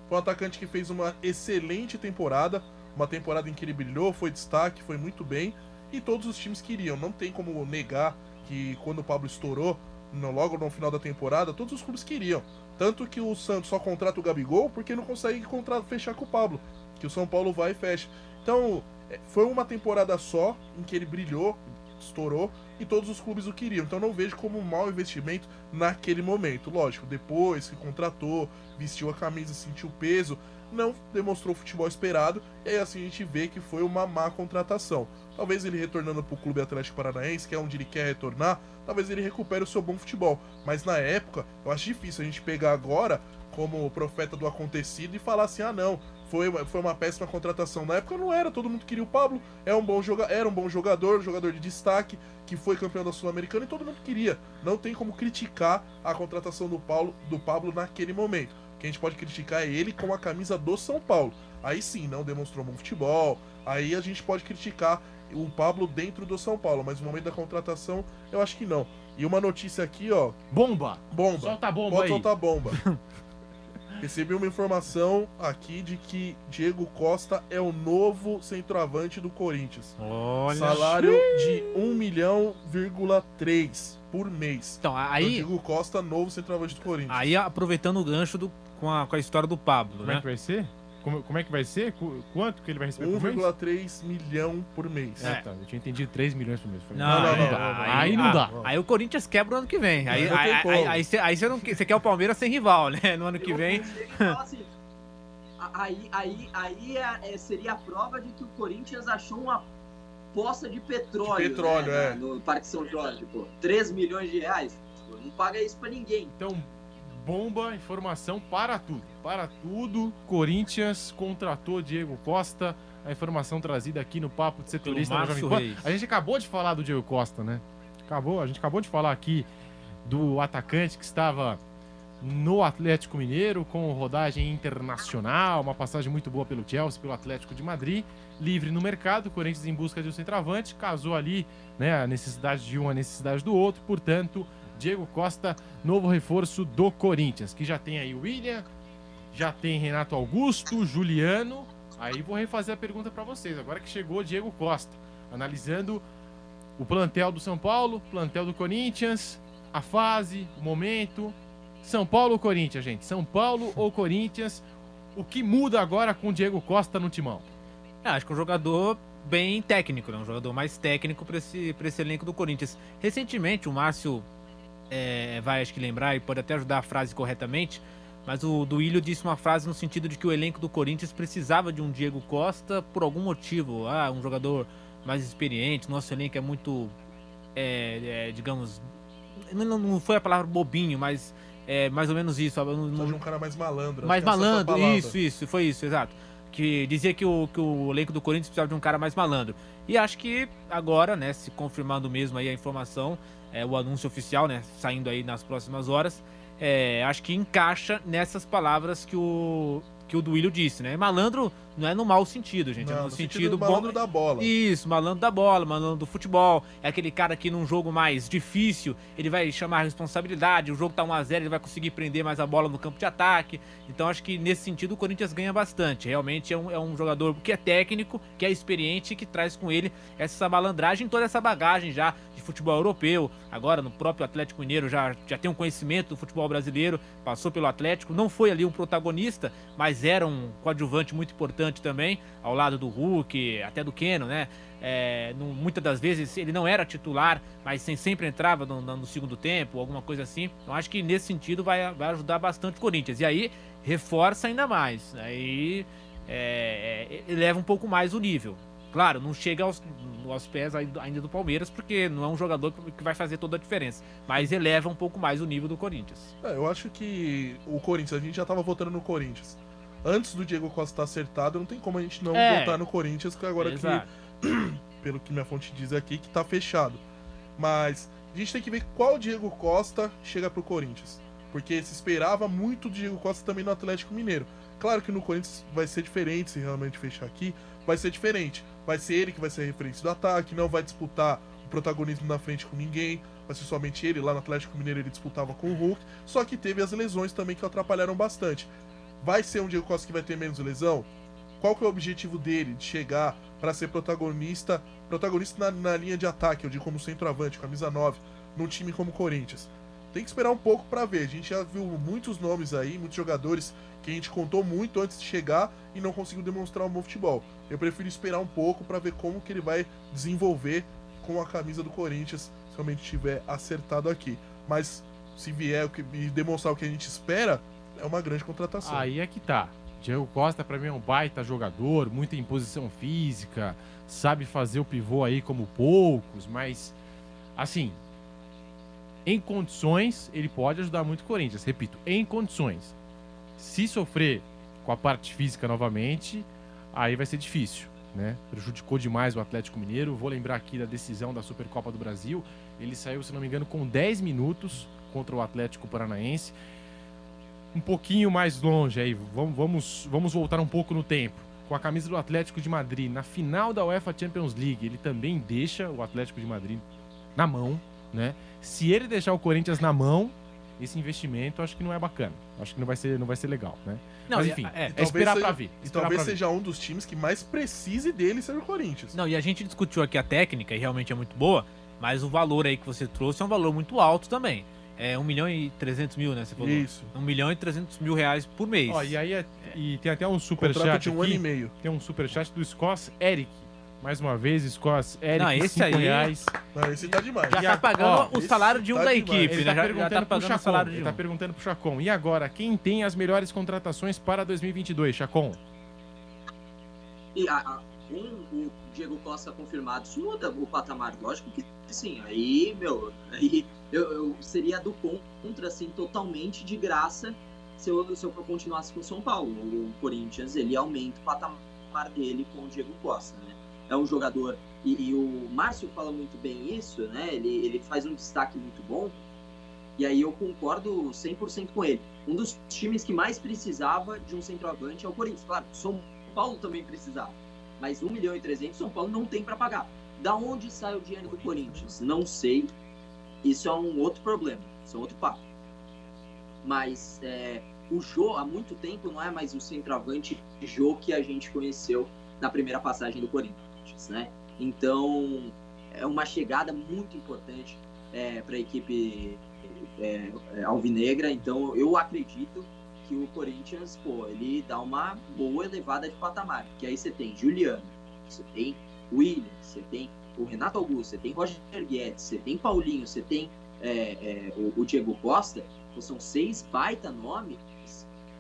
Foi um atacante que fez uma excelente temporada, uma temporada em que ele brilhou, foi destaque, foi muito bem, e todos os times queriam. Não tem como negar que quando o Pablo estourou, No, logo no final da temporada, todos os clubes queriam. Tanto que o Santos só contrata o Gabigol porque não consegue contratar, fechar com o Pablo, que o São Paulo vai e fecha. Então, foi uma temporada só em que ele brilhou, estourou, e todos os clubes o queriam. Então não vejo como um mau investimento naquele momento. Lógico, depois que contratou, vestiu a camisa, sentiu o peso, não demonstrou o futebol esperado, e aí assim a gente vê que foi uma má contratação. Talvez ele retornando para o clube Atlético Paranaense, que é onde ele quer retornar, talvez ele recupere o seu bom futebol. Mas na época, eu acho difícil a gente pegar agora como profeta do acontecido e falar assim, ah não, foi, foi uma péssima contratação. Na época não era, todo mundo queria o Pablo, era um bom, joga era um bom jogador, jogador de destaque, que foi campeão da Sul-Americana, e todo mundo queria. Não tem como criticar a contratação do, Paulo, do Pablo naquele momento. O que a gente pode criticar é ele com a camisa do São Paulo. Aí sim, não demonstrou bom futebol, aí a gente pode criticar o Pablo dentro do São Paulo, mas no momento da contratação, eu acho que não. E uma notícia aqui, ó... Bomba! Bomba! Solta a bomba aí! Pode soltar a bomba! Recebi uma informação aqui de que Diego Costa é o novo centroavante do Corinthians. Olha, salário de um milhão e três por mês. Então, aí... Diego Costa, novo centroavante do Corinthians. Aí, aproveitando o gancho do... Com a, com a história do Pablo, como né? É que vai ser? Como, como é que vai ser? Quanto que ele vai receber por mês? um vírgula três milhão por mês. É, é. Tá, eu tinha entendido três milhões por mês. Não, não, não, não, não, não, não. Aí não dá. Aí o Corinthians quebra o ano que vem. Aí você quer o Palmeiras sem rival, né? No ano que vem. Assim, aí aí, aí é, seria a prova de que o Corinthians achou uma poça de petróleo. De petróleo, né? É. No Parque São Jorge, pô. três milhões de reais. Pô, não paga isso pra ninguém. Então... Bomba, informação para tudo, para tudo, Corinthians contratou Diego Costa, a informação trazida aqui no Papo de Setorista. A gente acabou de falar do Diego Costa, né? Acabou, a gente acabou de falar aqui do atacante que estava no Atlético Mineiro com rodagem internacional, uma passagem muito boa pelo Chelsea, pelo Atlético de Madrid, livre no mercado, Corinthians em busca de um centroavante, casou ali, né, a necessidade de um, a necessidade do outro, portanto... Diego Costa, novo reforço do Corinthians, que já tem aí o Willian, já tem Renato Augusto, Juliano. Aí vou refazer a pergunta para vocês, agora que chegou Diego Costa, analisando o plantel do São Paulo, plantel do Corinthians, a fase, o momento. São Paulo ou Corinthians, gente? São Paulo ou Corinthians? O que muda agora com o Diego Costa no timão? É, acho que o jogador... bem técnico, né? Um jogador mais técnico para esse, pra esse elenco do Corinthians. Recentemente, o Márcio... É, vai acho que lembrar e pode até ajudar a frase corretamente, mas o Duílio disse uma frase no sentido de que o elenco do Corinthians precisava de um Diego Costa por algum motivo, ah, um jogador mais experiente, nosso elenco é muito é, é, digamos, não, não foi a palavra bobinho, mas é mais ou menos isso, não, não, de um cara mais malandro, mais malandro, isso, isso, foi isso, exato, que dizia que o, que o elenco do Corinthians precisava de um cara mais malandro, e acho que agora, né, se confirmando mesmo aí a informação, é, o anúncio oficial, né, saindo aí nas próximas horas, é, acho que encaixa nessas palavras que o, que o Duílio disse, né? Malandro não é no mau sentido, gente, não, é no, no sentido, sentido bom... malandro da bola. Isso, malandro da bola, malandro do futebol, é aquele cara que num jogo mais difícil, ele vai chamar a responsabilidade, o jogo tá um a zero, ele vai conseguir prender mais a bola no campo de ataque, então acho que nesse sentido o Corinthians ganha bastante, realmente é um, é um jogador que é técnico, que é experiente, que traz com ele essa malandragem, toda essa bagagem já de futebol europeu, agora no próprio Atlético Mineiro já, já tem um conhecimento do futebol brasileiro, passou pelo Atlético, não foi ali um protagonista, mas era um coadjuvante muito importante também, ao lado do Hulk, até do Keno, né? É, no, muitas das vezes ele não era titular, mas sempre entrava no, no segundo tempo, alguma coisa assim. Então acho que nesse sentido vai, vai ajudar bastante o Corinthians. E aí reforça ainda mais, aí é, é, eleva um pouco mais o nível. Claro, não chega aos, aos pés ainda do Palmeiras, porque não é um jogador que vai fazer toda a diferença, mas eleva um pouco mais o nível do Corinthians. É, eu acho que o Corinthians, a gente já estava votando no Corinthians. Antes do Diego Costa estar acertado, não tem como a gente não é. voltar no Corinthians, que agora Exato. que, pelo que minha fonte diz aqui, que tá fechado. Mas a gente tem que ver qual Diego Costa chega pro Corinthians. Porque se esperava muito do Diego Costa também no Atlético Mineiro. Claro que no Corinthians vai ser diferente, se realmente fechar aqui, vai ser diferente. Vai ser ele que vai ser a referência do ataque, não vai disputar o protagonismo na frente com ninguém. Vai ser somente ele, lá no Atlético Mineiro ele disputava com o Hulk. Só que teve as lesões também que atrapalharam bastante. Vai ser um Diego Costa que vai ter menos lesão? Qual que é o objetivo dele de chegar para ser protagonista, protagonista na, na linha de ataque, ou de como centroavante, camisa nove, num time como o Corinthians? Tem que esperar um pouco para ver. A gente já viu muitos nomes aí, muitos jogadores que a gente contou muito antes de chegar e não conseguiu demonstrar um bom futebol. Eu prefiro esperar um pouco para ver como que ele vai desenvolver com a camisa do Corinthians se realmente tiver acertado aqui. Mas se vier o que, e demonstrar o que a gente espera, é uma grande contratação. Aí é que tá. Diego Costa, pra mim, é um baita jogador, muita imposição física, sabe fazer o pivô aí como poucos, mas, assim, em condições, ele pode ajudar muito o Corinthians. Repito, em condições. Se sofrer com a parte física novamente, aí vai ser difícil, né? Prejudicou demais o Atlético Mineiro. Vou lembrar aqui da decisão da Supercopa do Brasil. Ele saiu, se não me engano, com dez minutos contra o Atlético Paranaense. Um pouquinho mais longe aí, vamos, vamos, vamos voltar um pouco no tempo. Com a camisa do Atlético de Madrid, na final da UEFA Champions League, ele também deixa o Atlético de Madrid na mão, né? Se ele deixar o Corinthians na mão, esse investimento acho que não é bacana. Acho que não vai ser, não vai ser legal, né? Não, mas enfim, é, é, é esperar seja, pra ver. E talvez seja um dos times que mais precise dele ser o Corinthians. Não, e a gente discutiu aqui a técnica, e realmente é muito boa, mas o valor aí que você trouxe é um valor muito alto também. É um milhão e trezentos mil, né? Você falou. Isso. um milhão e trezentos mil reais por mês. Ó, e aí é, e tem até um superchat um aqui. Ano e meio. Tem um superchat do Scoss Eric. Mais uma vez, Scoss Eric. Não, esse aí. Reais. Não, esse tá demais. Já, já tá pagando ó, o salário de um tá da demais. equipe. Ele já, tá já, já tá pagando o salário de um. Ele tá perguntando pro Chacon. E agora, quem tem as melhores contratações para dois mil e vinte e dois, Chacon? E a, a, um, o Diego Costa confirmado, isso muda o patamar. Lógico que sim. Aí, meu... Aí... Eu, eu seria do contra, assim, totalmente de graça se eu, se eu continuasse com o São Paulo. O Corinthians, ele aumenta o patamar dele com o Diego Costa, né? É um jogador, e, e o Márcio fala muito bem isso, né? Ele, ele faz um destaque muito bom, e aí eu concordo cem por cento com ele. Um dos times que mais precisava de um centroavante é o Corinthians. Claro, o São Paulo também precisava, mas um milhão e trezentos São Paulo não tem para pagar. Da onde sai o dinheiro do Corinthians? Não sei. Isso é um outro problema, isso é outro papo. Mas é, o Jô, há muito tempo, não é mais o centroavante Jô que a gente conheceu na primeira passagem do Corinthians, né? Então, é uma chegada muito importante é, para a equipe é, é, alvinegra. Então, eu acredito que o Corinthians, pô, ele dá uma boa elevada de patamar. Porque aí você tem Juliano, você tem Willian, você tem... o Renato Augusto, você tem Roger Guedes, você tem Paulinho, você tem é, é, o, o Diego Costa, são seis baita nomes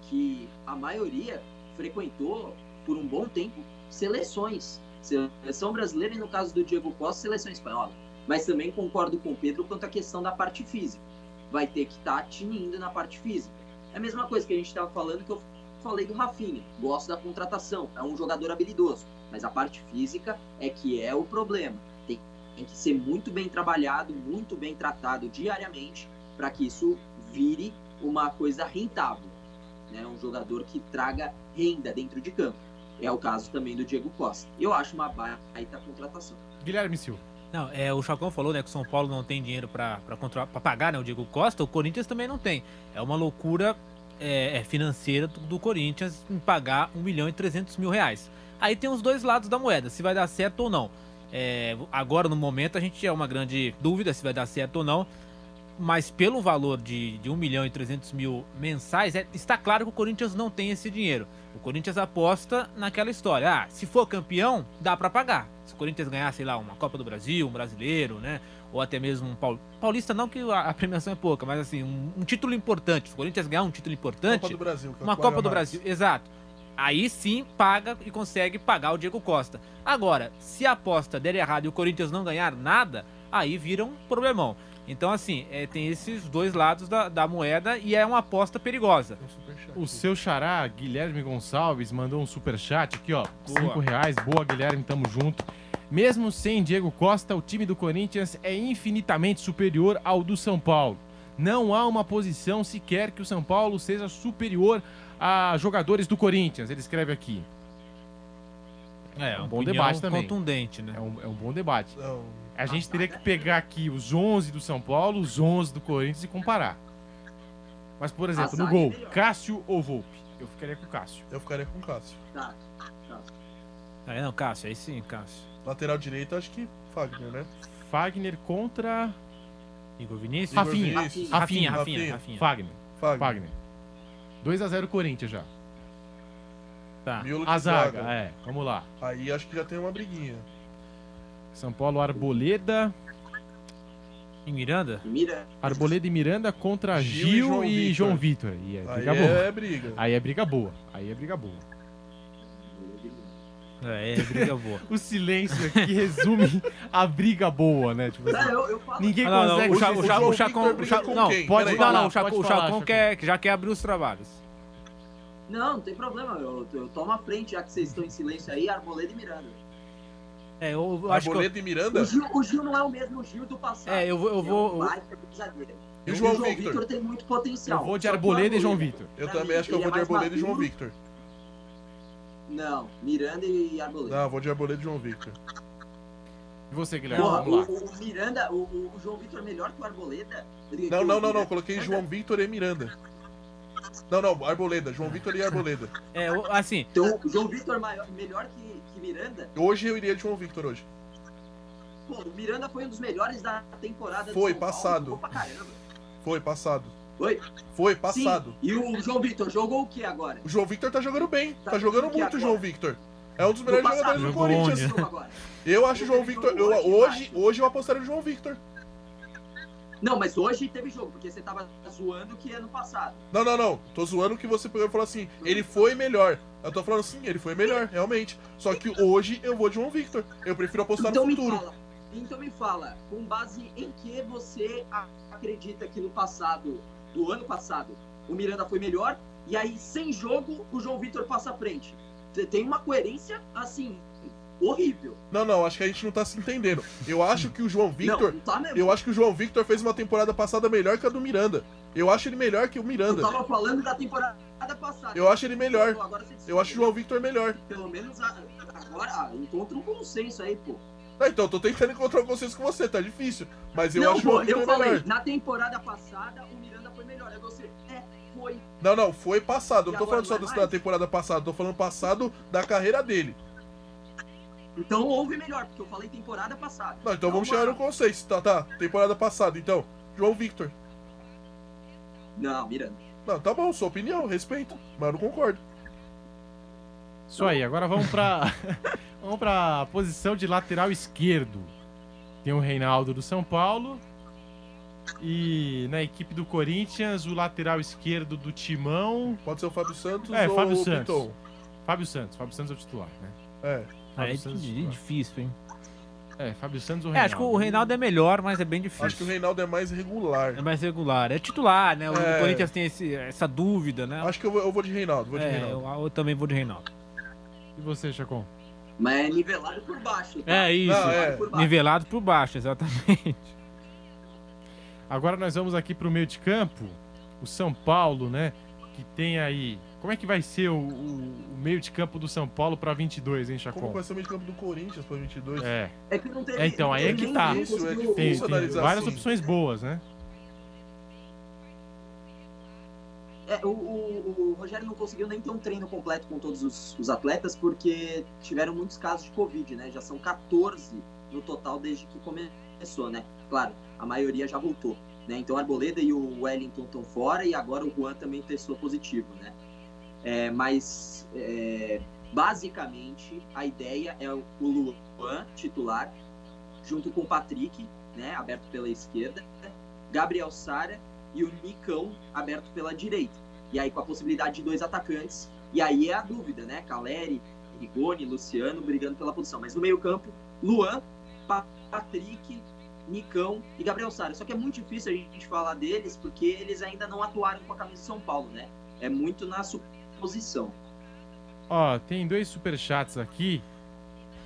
que a maioria frequentou por um bom tempo seleções, seleção brasileira e no caso do Diego Costa, seleção espanhola. Mas também concordo com o Pedro quanto à questão da parte física, vai ter que estar tinindo na parte física. É a mesma coisa que a gente estava falando, que eu falei do Rafinha, gosto da contratação, é um jogador habilidoso, mas a parte física é que é o problema. Tem, tem que ser muito bem trabalhado, muito bem tratado diariamente para que isso vire uma coisa rentável, né? Um jogador que traga renda dentro de campo. É o caso também do Diego Costa. Eu acho uma baita contratação. Guilherme Silva. Não, é, o Chacon falou, né, que o São Paulo não tem dinheiro para pagar, né, o Diego Costa. O Corinthians também não tem. É uma loucura é, financeira do, do Corinthians em pagar um milhão e trezentos mil reais. Aí tem os dois lados da moeda, se vai dar certo ou não. É, agora, no momento, a gente é uma grande dúvida se vai dar certo ou não. Mas pelo valor de, de um milhão e trezentos mil mensais, é, está claro que o Corinthians não tem esse dinheiro. O Corinthians aposta naquela história. Ah, se for campeão, dá para pagar. Se o Corinthians ganhar, sei lá, uma Copa do Brasil, um brasileiro, né? Ou até mesmo um paul... paulista, não que a premiação é pouca, mas assim, um, um título importante. Se o Corinthians ganhar um título importante... Copa do Brasil. Uma Copa do Brasil, exato. Aí sim paga e consegue pagar o Diego Costa. Agora, se a aposta der errado e o Corinthians não ganhar nada, aí vira um problemão. Então, assim, é, tem esses dois lados da, da moeda e é uma aposta perigosa. O seu xará, Guilherme Gonçalves, mandou um superchat aqui, ó. Boa. Cinco reais. Boa, Guilherme, tamo junto. Mesmo sem Diego Costa, o time do Corinthians é infinitamente superior ao do São Paulo. Não há uma posição sequer que o São Paulo seja superior a jogadores do Corinthians, ele escreve aqui. É, é um bom debate também. Contundente, né? É um, é um bom debate. Não. A gente teria que pegar aqui os onze do São Paulo, os onze do Corinthians e comparar. Mas, por exemplo, no gol, Cássio ou Volpi? Eu ficaria com o Cássio. Eu ficaria com o Cássio. Tá, Cássio. Aí não, Cássio, aí sim, Cássio. Lateral direito, acho que Fagner, né? Fagner contra... Igor Vinícius? Rafinha, Rafinha, Rafinha, Rafinha, Rafinha. Fagner, Fagner. Fagner. dois a zero Corinthians já. Tá. A zaga, é. Vamos lá. Aí acho que já tem uma briguinha. São Paulo, Arboleda. Em Miranda? Miranda. Arboleda e Miranda contra Gil, Gil e João Victor. E é briga aí boa. É briga. Aí é briga boa. Aí é briga boa. É, é briga boa. O silêncio aqui resume a briga boa, né? Tipo assim, eu, eu falo. Ninguém não, consegue... Não, o Chacon... Não, pode falar. O Chacon já quer abrir os trabalhos. Não, não tem problema. Eu, eu tomo a frente, já que vocês estão em silêncio aí. Arboleda e Miranda. É, eu, eu acho que eu... Miranda? O Gil, o Gil não é o mesmo o Gil do passado. É, eu vou... Eu vou eu... E o João, o João Victor. Victor tem muito potencial. Eu vou de Arboleda e João Victor. Eu pra também mim, acho que eu vou de Arboleda e João Victor. Não, Miranda e Arboleda. Não, eu vou de Arboleda e João Victor. E você, Guilherme? Porra, o, o Miranda, o, o João Victor é melhor que o Arboleda? Ele, não, não, não, não, coloquei João Victor e Miranda. Não, não, Arboleda, João Victor e Arboleda. É, assim... Então, o João Victor é maior, melhor que... Miranda? Hoje eu iria de João Victor hoje. Pô, o Miranda foi um dos melhores da temporada. Foi, do São passado. Paulo, foi, passado. Foi? Foi, passado. Sim. E o João Victor jogou o que agora? O João Victor tá jogando bem. Tá, tá jogando muito agora? O João Victor. É um dos melhores jogadores do Corinthians. Eu acho o João Victor... Eu, hoje, hoje eu apostaria no João Victor. Não, mas hoje teve jogo, porque você tava zoando que ano passado. Não, não, não. Tô zoando que você falou assim, ele foi melhor. Eu tô falando assim, ele foi melhor, realmente. Só que hoje eu vou de João Victor. Eu prefiro apostar então no futuro. Me fala, então me fala, com base em que você acredita que no passado, do ano passado, o Miranda foi melhor, e aí, sem jogo, o João Victor passa à frente. Tem uma coerência, assim... horrível. Não, não, acho que a gente não tá se entendendo. Eu acho que o João Victor... Não, não tá mesmo. Eu acho que o João Victor fez uma temporada passada melhor que a do Miranda. Eu acho ele melhor que o Miranda. Eu tava falando da temporada passada. Eu acho ele melhor. Agora você descobriu. Eu acho o João Victor melhor. Pelo menos agora encontra um consenso aí, pô. Ah, então, eu tô tentando encontrar um consenso com você, tá difícil. Mas eu não, acho pô, o João Victor eu falei, melhor. Na temporada passada, o Miranda foi melhor. É você... É, foi. Não, não, foi passado. Eu não tô falando só da temporada passada. Tô falando passado da carreira dele. Então houve melhor, porque eu falei temporada passada. Não, então não vamos chegar no consenso, tá, tá. Temporada passada, então. João Victor. Não, Miranda. Não, tá bom, sua opinião, respeito. Mas eu não concordo. Isso aí, agora vamos pra... vamos pra posição de lateral esquerdo. Tem o Reinaldo do São Paulo. E na equipe do Corinthians, o lateral esquerdo do Timão. Pode ser o Fábio Santos é, ou Fábio o Santos. Piton. Fábio Santos. Fábio Santos é o titular, né? É. É, é difícil, hein? É, Fábio Santos ou Reinaldo? É, acho que o Reinaldo é melhor, mas é bem difícil. Acho que o Reinaldo é mais regular. É mais regular. É titular, né? O é... Corinthians tem esse, essa dúvida, né? Acho que eu vou, eu vou de Reinaldo. Vou de é, Reinaldo. Eu, eu também vou de Reinaldo. E você, Chacon? Mas é nivelado por baixo, tá? É isso. Não, é. Nivelado por baixo, exatamente. Agora nós vamos aqui pro meio de campo. O São Paulo, né? Que tem aí... Como é que vai ser o, o, o meio de campo do São Paulo para vinte e dois, hein, Chacon? Como vai ser o meio de campo do Corinthians para vinte e dois? É. É que não tem. É, então, aí é que tá. Isso, é difícil tem, tem várias assim. Opções boas, né? É, o, o, o Rogério não conseguiu nem ter um treino completo com todos os, os atletas, porque tiveram muitos casos de Covid, né? Já são quatorze no total desde que começou, né? Claro, a maioria já voltou, né? Então, a Arboleda e o Wellington estão fora e agora o Juan também testou positivo, né? É, mas, é, basicamente, a ideia é o Luan, titular, junto com o Patrick, né, aberto pela esquerda, né, Gabriel Sara e o Nicão, aberto pela direita. E aí, com a possibilidade de dois atacantes, e aí é a dúvida, né, Caleri, Rigoni, Luciano, brigando pela posição. Mas no meio campo, Luan, Patrick, Nicão e Gabriel Sara. Só que é muito difícil a gente falar deles, porque eles ainda não atuaram com a camisa de São Paulo, né? É muito na suposição. Ó, tem dois superchats aqui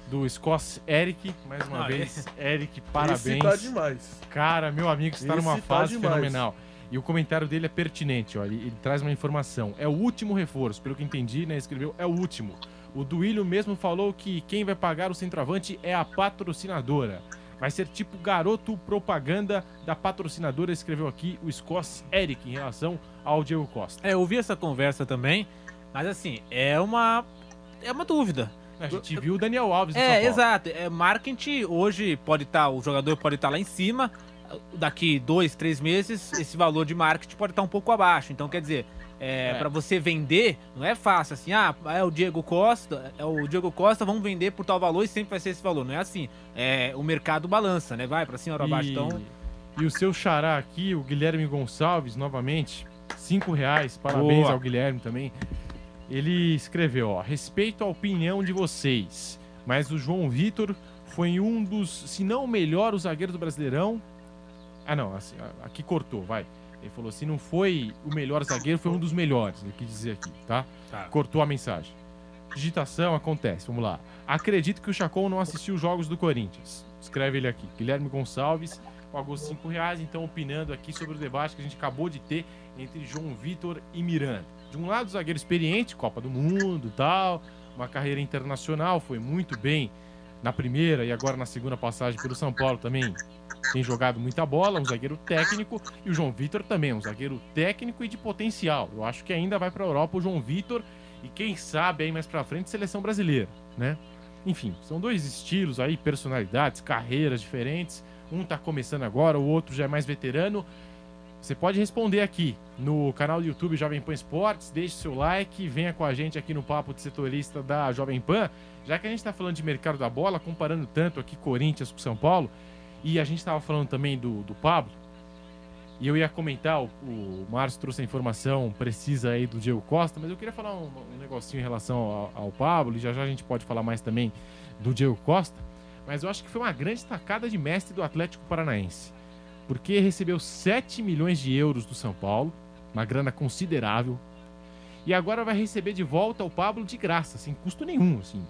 do Scoss Eric. Mais uma ah, vez, é. Eric, parabéns. Esse tá demais. Cara, meu amigo, está numa tá fase demais. Fenomenal. E o comentário dele é pertinente, ó. Ele, ele traz uma informação. É o último reforço, pelo que entendi, né? Escreveu, é o último. O Duílio mesmo falou que quem vai pagar o centroavante é a patrocinadora. Vai ser tipo garoto propaganda da patrocinadora, escreveu aqui o Scoss Eric em relação ao Diego Costa. É, eu ouvi essa conversa também, mas assim, é uma, é uma dúvida. A gente eu, viu o Daniel Alves. É, exato. É, marketing hoje pode estar, tá, o jogador pode estar tá lá em cima, daqui dois, três meses, esse valor de marketing pode estar tá um pouco abaixo. Então, quer dizer, é, é. para você vender, não é fácil assim, ah, é o Diego Costa, é o Diego Costa, vamos vender por tal valor e sempre vai ser esse valor. Não é assim. É, o mercado balança, né? Vai para cima, para baixo, então... E o seu xará aqui, o Guilherme Gonçalves, novamente, cinco reais. Parabéns Boa. Ao Guilherme também. Ele escreveu, ó, respeito a opinião de vocês, mas o João Victor foi um dos, se não o melhor, o zagueiro do Brasileirão. Ah, não, assim, aqui cortou, vai. Ele falou, se não foi o melhor zagueiro, foi um dos melhores, ele quis dizer aqui, tá? tá? Cortou a mensagem. Digitação acontece, vamos lá. Acredito que o Chacon não assistiu os jogos do Corinthians. Escreve ele aqui. Guilherme Gonçalves pagou cinco reais, então opinando aqui sobre o debate que a gente acabou de ter entre João Victor e Miranda. De um lado, zagueiro experiente, Copa do Mundo e tal, uma carreira internacional, foi muito bem na primeira e agora na segunda passagem pelo São Paulo também. Tem jogado muita bola, um zagueiro técnico, e o João Victor também, um zagueiro técnico e de potencial. Eu acho que ainda vai para a Europa o João Victor e quem sabe aí mais para frente seleção brasileira, né? Enfim, são dois estilos aí, personalidades, carreiras diferentes. Um tá começando agora, o outro já é mais veterano. Você pode responder aqui no canal do YouTube Jovem Pan Esportes, deixe seu like, venha com a gente aqui no Papo de Setorista da Jovem Pan. Já que a gente está falando de mercado da bola, comparando tanto aqui Corinthians com São Paulo, e a gente estava falando também do, do Pablo, e eu ia comentar, o, o Márcio trouxe a informação precisa aí do Diego Costa, mas eu queria falar um, um negocinho em relação ao, ao Pablo, e já já a gente pode falar mais também do Diego Costa, mas eu acho que foi uma grande tacada de mestre do Atlético Paranaense, porque recebeu sete milhões de euros do São Paulo, uma grana considerável, e agora vai receber de volta o Pablo de graça, sem custo nenhum, assim.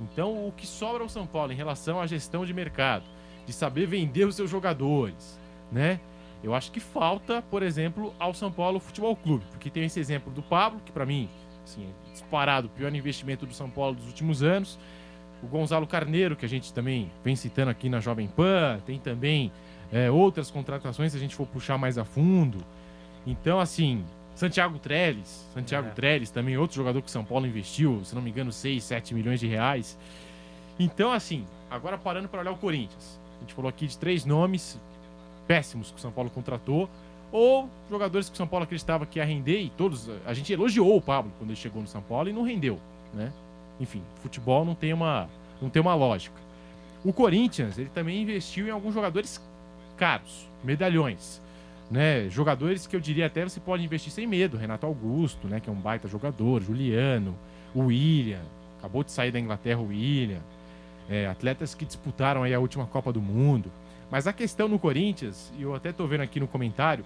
Então, o que sobra ao São Paulo em relação à gestão de mercado, de saber vender os seus jogadores, né? Eu acho que falta, por exemplo, ao São Paulo Futebol Clube, porque tem esse exemplo do Pablo, que para mim, assim, é disparado o pior investimento do São Paulo dos últimos anos, o Gonzalo Carneiro, que a gente também vem citando aqui na Jovem Pan, tem também É, outras contratações, se a gente for puxar mais a fundo. Então, assim, Santiago Trelles, Santiago é. Trelles também, outro jogador que São Paulo investiu, se não me engano, seis, sete milhões de reais. Então, assim, agora parando para olhar o Corinthians. A gente falou aqui de três nomes péssimos que o São Paulo contratou, ou jogadores que o São Paulo acreditava que ia render, e todos, a gente elogiou o Pablo quando ele chegou no São Paulo e não rendeu, né? Enfim, futebol não tem uma, não tem uma lógica. O Corinthians, ele também investiu em alguns jogadores caros, medalhões, né? Jogadores que eu diria até você pode investir sem medo, Renato Augusto, né? Que é um baita jogador, Juliano, o Willian, acabou de sair da Inglaterra o Willian, é, atletas que disputaram aí a última Copa do Mundo. Mas a questão no Corinthians, e eu até tô vendo aqui no comentário,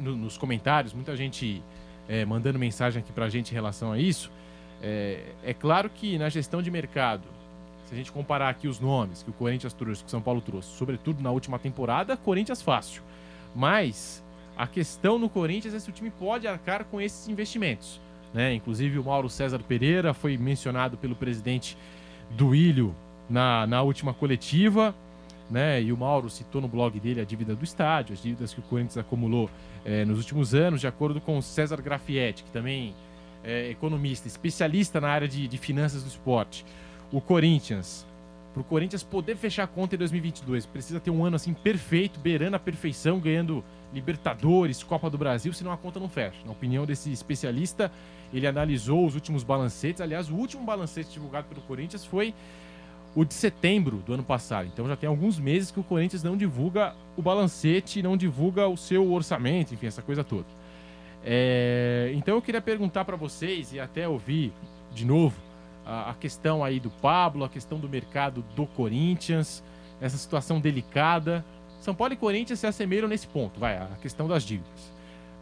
no, nos comentários, muita gente é, mandando mensagem aqui pra gente em relação a isso, é, é claro que na gestão de mercado, se a gente comparar aqui os nomes que o Corinthians trouxe, que o São Paulo trouxe, sobretudo na última temporada, Corinthians fácil. Mas a questão no Corinthians é se o time pode arcar com esses investimentos, né? Inclusive o Mauro César Pereira foi mencionado pelo presidente do Ilho na, na última coletiva, né? E o Mauro citou no blog dele a dívida do estádio, as dívidas que o Corinthians acumulou é, nos últimos anos, de acordo com o César Grafietti, que também é economista, especialista na área de, de finanças do esporte. O Corinthians, para o Corinthians poder fechar a conta em dois mil e vinte e dois, precisa ter um ano assim perfeito, beirando a perfeição, ganhando Libertadores, Copa do Brasil, senão a conta não fecha. Na opinião desse especialista, ele analisou os últimos balancetes, aliás, o último balancete divulgado pelo Corinthians foi o de setembro do ano passado, então já tem alguns meses que o Corinthians não divulga o balancete, não divulga o seu orçamento, enfim, essa coisa toda. É... Então eu queria perguntar para vocês, e até ouvir de novo, a questão aí do Pablo, a questão do mercado do Corinthians, essa situação delicada. São Paulo e Corinthians se assemelham nesse ponto, vai, a questão das dívidas.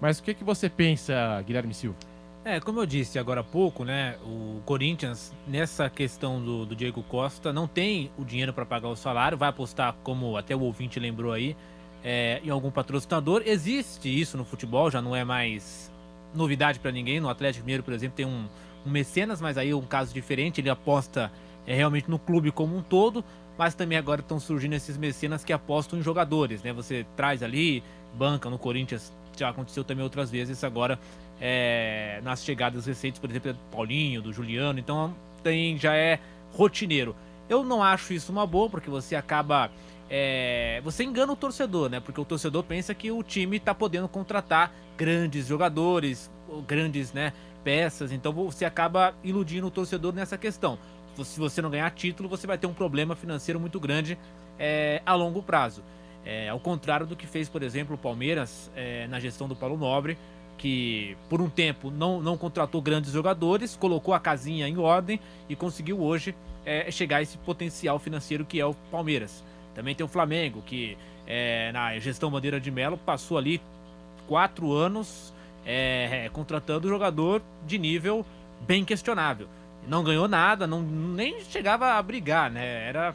Mas o que, que você pensa, Guilherme Silva? É, como eu disse agora há pouco, né, o Corinthians, nessa questão do, do Diego Costa, não tem o dinheiro para pagar o salário, vai apostar, como até o ouvinte lembrou aí, é, em algum patrocinador. Existe isso no futebol, já não é mais novidade para ninguém. No Atlético Mineiro, por exemplo, tem um um mecenas, mas aí é um caso diferente, ele aposta é, realmente no clube como um todo, mas também agora estão surgindo esses mecenas que apostam em jogadores, né? Você traz ali, banca no Corinthians, já aconteceu também outras vezes agora, é, nas chegadas recentes, por exemplo, do Paulinho, do Juliano, então tem, já é rotineiro. Eu não acho isso uma boa, porque você acaba... É, você engana o torcedor, né? Porque o torcedor pensa que o time está podendo contratar grandes jogadores, grandes, né, peças, então você acaba iludindo o torcedor nessa questão. Se você não ganhar título, você vai ter um problema financeiro muito grande é, a longo prazo. É, ao contrário do que fez, por exemplo, o Palmeiras é, na gestão do Paulo Nobre, que por um tempo não, não contratou grandes jogadores, colocou a casinha em ordem e conseguiu hoje é, chegar a esse potencial financeiro que é o Palmeiras. Também tem o Flamengo, que é, na gestão Bandeira de Melo passou ali quatro anos é, contratando jogador de nível bem questionável. Não ganhou nada, não, nem chegava a brigar, né? Era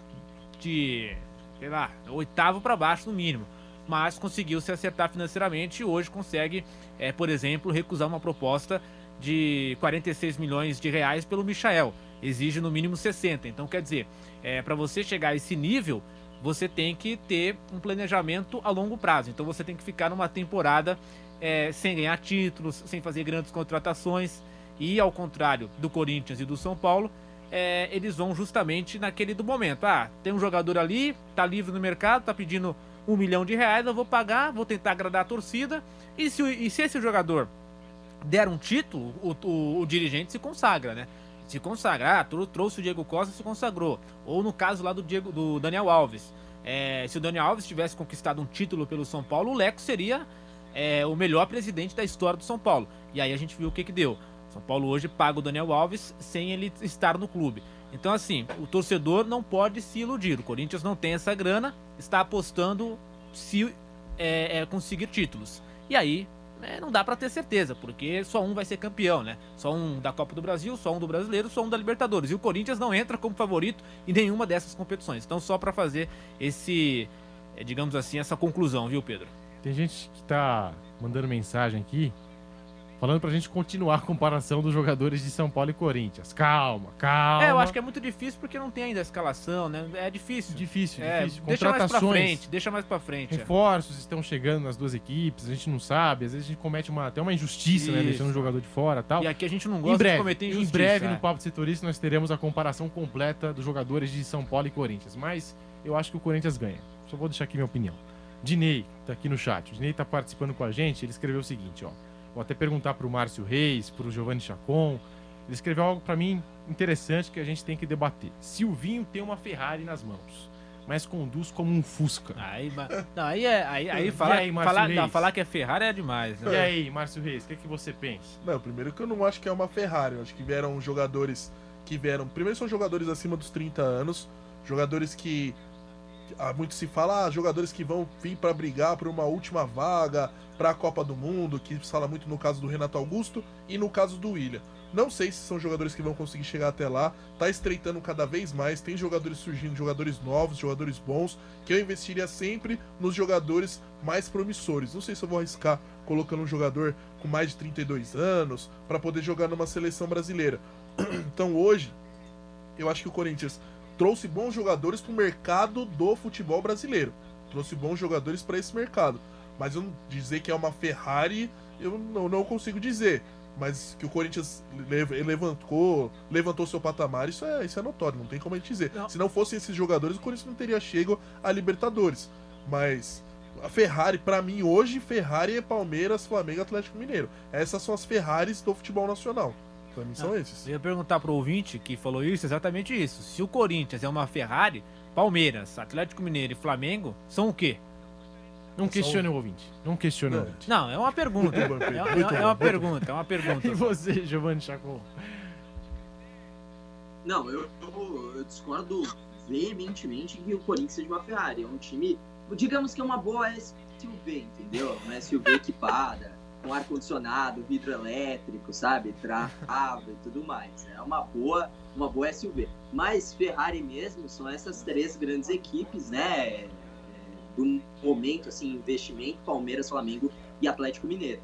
de... sei lá, oitavo para baixo no mínimo, mas conseguiu se acertar financeiramente e hoje consegue, é, por exemplo, recusar uma proposta de quarenta e seis milhões de reais pelo Michael, exige no mínimo sessenta, então quer dizer, é, para você chegar a esse nível, você tem que ter um planejamento a longo prazo, então você tem que ficar numa temporada é, sem ganhar títulos, sem fazer grandes contratações e ao contrário do Corinthians e do São Paulo, É, eles vão justamente naquele do momento. Ah, tem um jogador ali, tá livre no mercado, tá pedindo um milhão de reais, eu vou pagar, vou tentar agradar a torcida. E se, e se esse jogador der um título, o, o, o dirigente se consagra, né? Se consagra, ah, trouxe o Diego Costa, se consagrou. Ou no caso lá do, Diego, do Daniel Alves. É, se o Daniel Alves tivesse conquistado um título pelo São Paulo, o Leco seria é, o melhor presidente da história do São Paulo. E aí a gente viu o que que deu. São Paulo hoje paga o Daniel Alves sem ele estar no clube. Então, assim, o torcedor não pode se iludir. O Corinthians não tem essa grana, está apostando se é, é, conseguir títulos. E aí, é, não dá para ter certeza, porque só um vai ser campeão, né? Só um da Copa do Brasil, só um do Brasileiro, só um da Libertadores. E o Corinthians não entra como favorito em nenhuma dessas competições. Então, só para fazer esse, é, digamos assim, essa conclusão, viu, Pedro? Tem gente que tá mandando mensagem aqui, falando pra gente continuar a comparação dos jogadores de São Paulo e Corinthians. Calma, calma. É, eu acho que é muito difícil porque não tem ainda a escalação, né? É difícil. Difícil, é, difícil. Deixa mais pra frente, deixa mais pra frente. Reforços é. estão chegando nas duas equipes, a gente não sabe. Às vezes a gente comete uma, até uma injustiça, isso, né? Deixando um jogador de fora e tal. E aqui a gente não gosta em breve, de cometer injustiça. Em breve, é. no Papo de Setorista, nós teremos a comparação completa dos jogadores de São Paulo e Corinthians. Mas eu acho que o Corinthians ganha. Só vou deixar aqui minha opinião. Dinei tá aqui no chat. O Dinei tá participando com a gente. Ele escreveu o seguinte, ó. Vou até perguntar para o Márcio Reis, para o Giovanni Chacon. Ele escreveu algo para mim interessante que a gente tem que debater. Silvinho tem uma Ferrari nas mãos, mas conduz como um Fusca. Aí, não, aí, é, aí, aí, fala, aí falar, não, falar que é Ferrari é demais. Né? E aí, Márcio Reis, o que, é que você pensa? Não, primeiro que eu não acho que é uma Ferrari. Eu acho que vieram jogadores que vieram... Primeiro são jogadores acima dos trinta anos, jogadores que... Muito se fala, ah, jogadores que vão vir para brigar por uma última vaga para a Copa do Mundo, que se fala muito no caso do Renato Augusto e no caso do Willian. Não sei se são jogadores que vão conseguir chegar até lá, tá estreitando cada vez mais, tem jogadores surgindo, jogadores novos, jogadores bons, que eu investiria sempre nos jogadores mais promissores. Não sei se eu vou arriscar colocando um jogador com mais de trinta e dois anos para poder jogar numa seleção brasileira. Então hoje, eu acho que o Corinthians trouxe bons jogadores para o mercado do futebol brasileiro. Trouxe bons jogadores para esse mercado. Mas eu dizer que é uma Ferrari, eu não, não consigo dizer. Mas que o Corinthians levantou, levantou seu patamar, isso é, isso é notório, não tem como a gente dizer. Não. Se não fossem esses jogadores, o Corinthians não teria chego a Libertadores. Mas a Ferrari, para mim, hoje, Ferrari é Palmeiras, Flamengo e Atlético Mineiro. Essas são as Ferraris do futebol nacional. Mim são ah, esses. Eu ia perguntar pro ouvinte que falou isso, exatamente isso. Se o Corinthians é uma Ferrari, Palmeiras, Atlético Mineiro e Flamengo são o quê? Não questione o ouvinte. Não questione o ouvinte. Não, é uma pergunta. é, é, é uma pergunta, é uma pergunta. E você, Giovanni Chacon? Não, eu, eu, eu discordo veementemente que o Corinthians seja uma Ferrari. É um time, digamos que é uma boa S U V, entendeu? Uma S U V equipada, com ar-condicionado, vidro elétrico, sabe, trava e tudo mais. É uma boa, uma boa S U V. Mas Ferrari mesmo são essas três grandes equipes, né, do momento, assim, investimento, Palmeiras, Flamengo e Atlético Mineiro.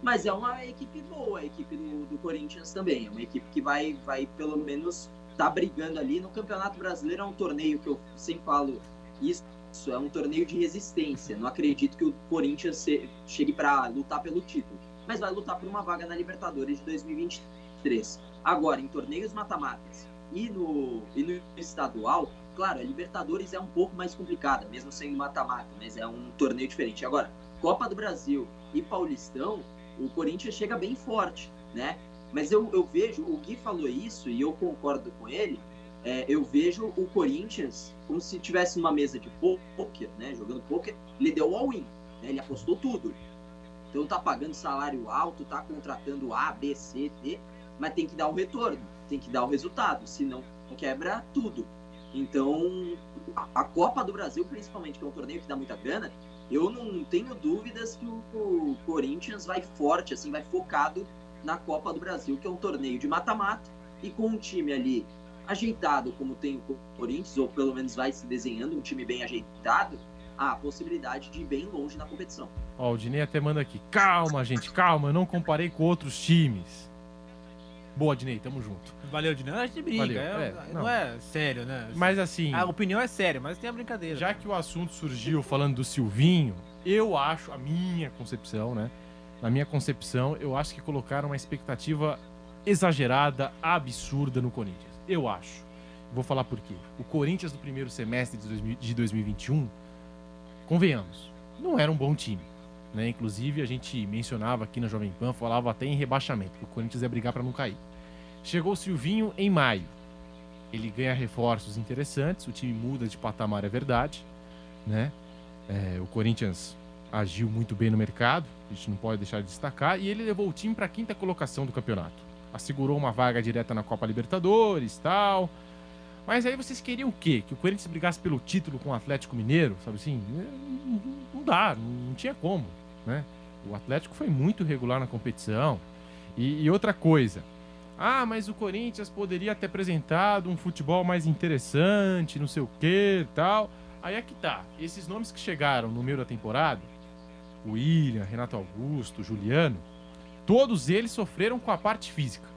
Mas é uma equipe boa, a equipe do, do Corinthians também. É uma equipe que vai, vai pelo menos, tá brigando ali. No Campeonato Brasileiro é um torneio que eu sempre falo isso, Isso é um torneio de resistência. Não acredito que o Corinthians chegue para lutar pelo título, mas vai lutar por uma vaga na Libertadores de dois mil e vinte e três. Agora, em torneios mata-matas e no, e no estadual, claro, a Libertadores é um pouco mais complicada, mesmo sendo mata-mata, mas é um torneio diferente. Agora, Copa do Brasil e Paulistão, o Corinthians chega bem forte, né? Mas eu, eu vejo, o Gui falou isso e eu concordo com ele, É, eu vejo o Corinthians como se tivesse uma mesa de pôquer, né? Jogando pôquer, ele deu all-in, né? Ele apostou tudo. Então tá pagando salário alto, tá contratando A, B, C, D, mas tem que dar o retorno, tem que dar o resultado, senão quebra tudo. Então, a Copa do Brasil, principalmente, que é um torneio que dá muita grana, eu não tenho dúvidas que o Corinthians vai forte, assim, vai focado na Copa do Brasil, que é um torneio de mata-mata, e com um time ali ajeitado, como tem o Corinthians, ou pelo menos vai se desenhando, um time bem ajeitado, a possibilidade de ir bem longe na competição. Ó, o Dinei até manda aqui, calma, gente, calma, eu não comparei com outros times. Boa, Dinei, tamo junto. Valeu, Dinei, a gente brinca, Valeu, é, é, não. não é sério, né? Mas assim... A opinião é séria, mas tem a brincadeira. Já que o assunto surgiu falando do Silvinho, eu acho, a minha concepção, né? Na minha concepção, eu acho que colocaram uma expectativa exagerada, absurda no Corinthians. Eu acho. Vou falar por quê. O Corinthians do primeiro semestre de dois mil e vinte e um, convenhamos, não era um bom time, né? Inclusive, a gente mencionava aqui na Jovem Pan, falava até em rebaixamento, que o Corinthians ia brigar para não cair. Chegou o Silvinho em maio. Ele ganha reforços interessantes, o time muda de patamar, é verdade, né? É, o Corinthians agiu muito bem no mercado, a gente não pode deixar de destacar, e ele levou o time para a quinta colocação do campeonato. Assegurou uma vaga direta na Copa Libertadores, tal. Mas aí vocês queriam o quê? Que o Corinthians brigasse pelo título com o Atlético Mineiro, sabe assim? Não dá, não tinha como, né? O Atlético foi muito regular na competição. E, e outra coisa. Ah, mas o Corinthians poderia ter apresentado um futebol mais interessante, não sei o quê, tal. Aí é que tá. Esses nomes que chegaram no meio da temporada, o Willian, Renato Augusto, Juliano, todos eles sofreram com a parte física.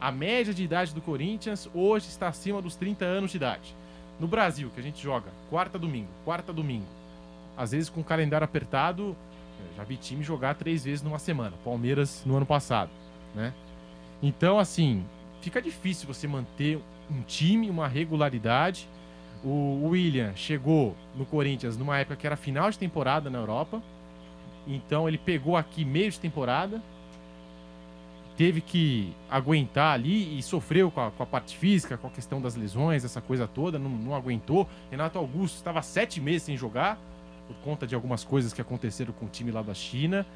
A média de idade do Corinthians hoje está acima dos trinta anos de idade. No Brasil, que a gente joga quarta domingo, quarta domingo, às vezes com o calendário apertado, já vi time jogar três vezes numa semana. Palmeiras no ano passado, né? Então, assim, fica difícil você manter um time, uma regularidade. O Willian chegou no Corinthians numa época que era final de temporada na Europa. Então, ele pegou aqui meio de temporada, teve que aguentar ali e sofreu com a, com a parte física, com a questão das lesões, essa coisa toda, não, não aguentou. Renato Augusto estava sete meses sem jogar, por conta de algumas coisas que aconteceram com o time lá da China.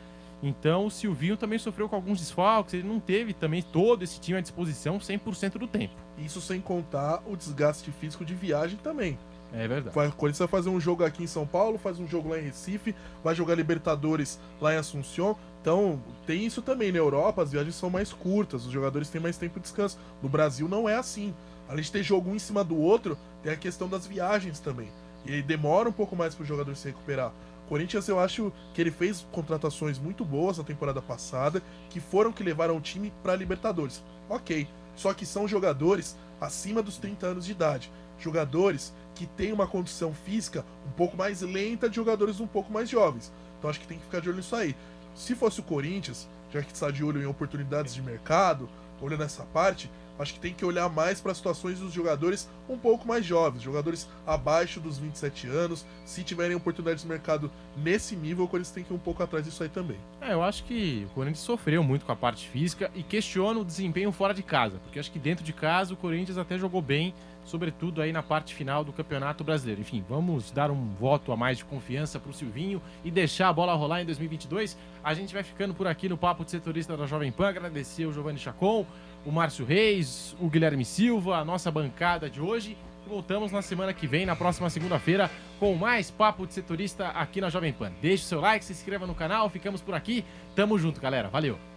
Então, o Silvinho também sofreu com alguns desfalques, ele não teve também todo esse time à disposição cem por cento do tempo. Isso sem contar o desgaste físico de viagem também. É verdade. O Corinthians vai fazer um jogo aqui em São Paulo, faz um jogo lá em Recife, vai jogar Libertadores lá em Assunção. Então, tem isso também. Na Europa, as viagens são mais curtas, os jogadores têm mais tempo de descanso. No Brasil, não é assim. Além de ter jogo um em cima do outro, tem a questão das viagens também. E aí demora um pouco mais para o jogador se recuperar. O Corinthians, eu acho que ele fez contratações muito boas na temporada passada, que foram que levaram o time para Libertadores. Ok, só que são jogadores acima dos trinta anos de idade. Jogadores que têm uma condição física um pouco mais lenta de jogadores um pouco mais jovens. Então, acho que tem que ficar de olho nisso aí. Se fosse o Corinthians, já que está de olho em oportunidades de mercado, olhando essa parte, acho que tem que olhar mais para as situações dos jogadores um pouco mais jovens, jogadores abaixo dos vinte e sete anos. Se tiverem oportunidades de mercado nesse nível, o Corinthians tem que ir um pouco atrás disso aí também. É, eu acho que o Corinthians sofreu muito com a parte física e questiona o desempenho fora de casa, porque acho que dentro de casa o Corinthians até jogou bem, sobretudo aí na parte final do Campeonato Brasileiro. Enfim, vamos dar um voto a mais de confiança para o Silvinho e deixar a bola rolar em dois mil e vinte e dois. A gente vai ficando por aqui no Papo de Setorista da Jovem Pan. Agradecer o Giovanni Chacon, o Márcio Reis, o Guilherme Silva, a nossa bancada de hoje. Voltamos na semana que vem, na próxima segunda-feira, com mais Papo de Setorista aqui na Jovem Pan. Deixe o seu like, se inscreva no canal, ficamos por aqui. Tamo junto, galera. Valeu!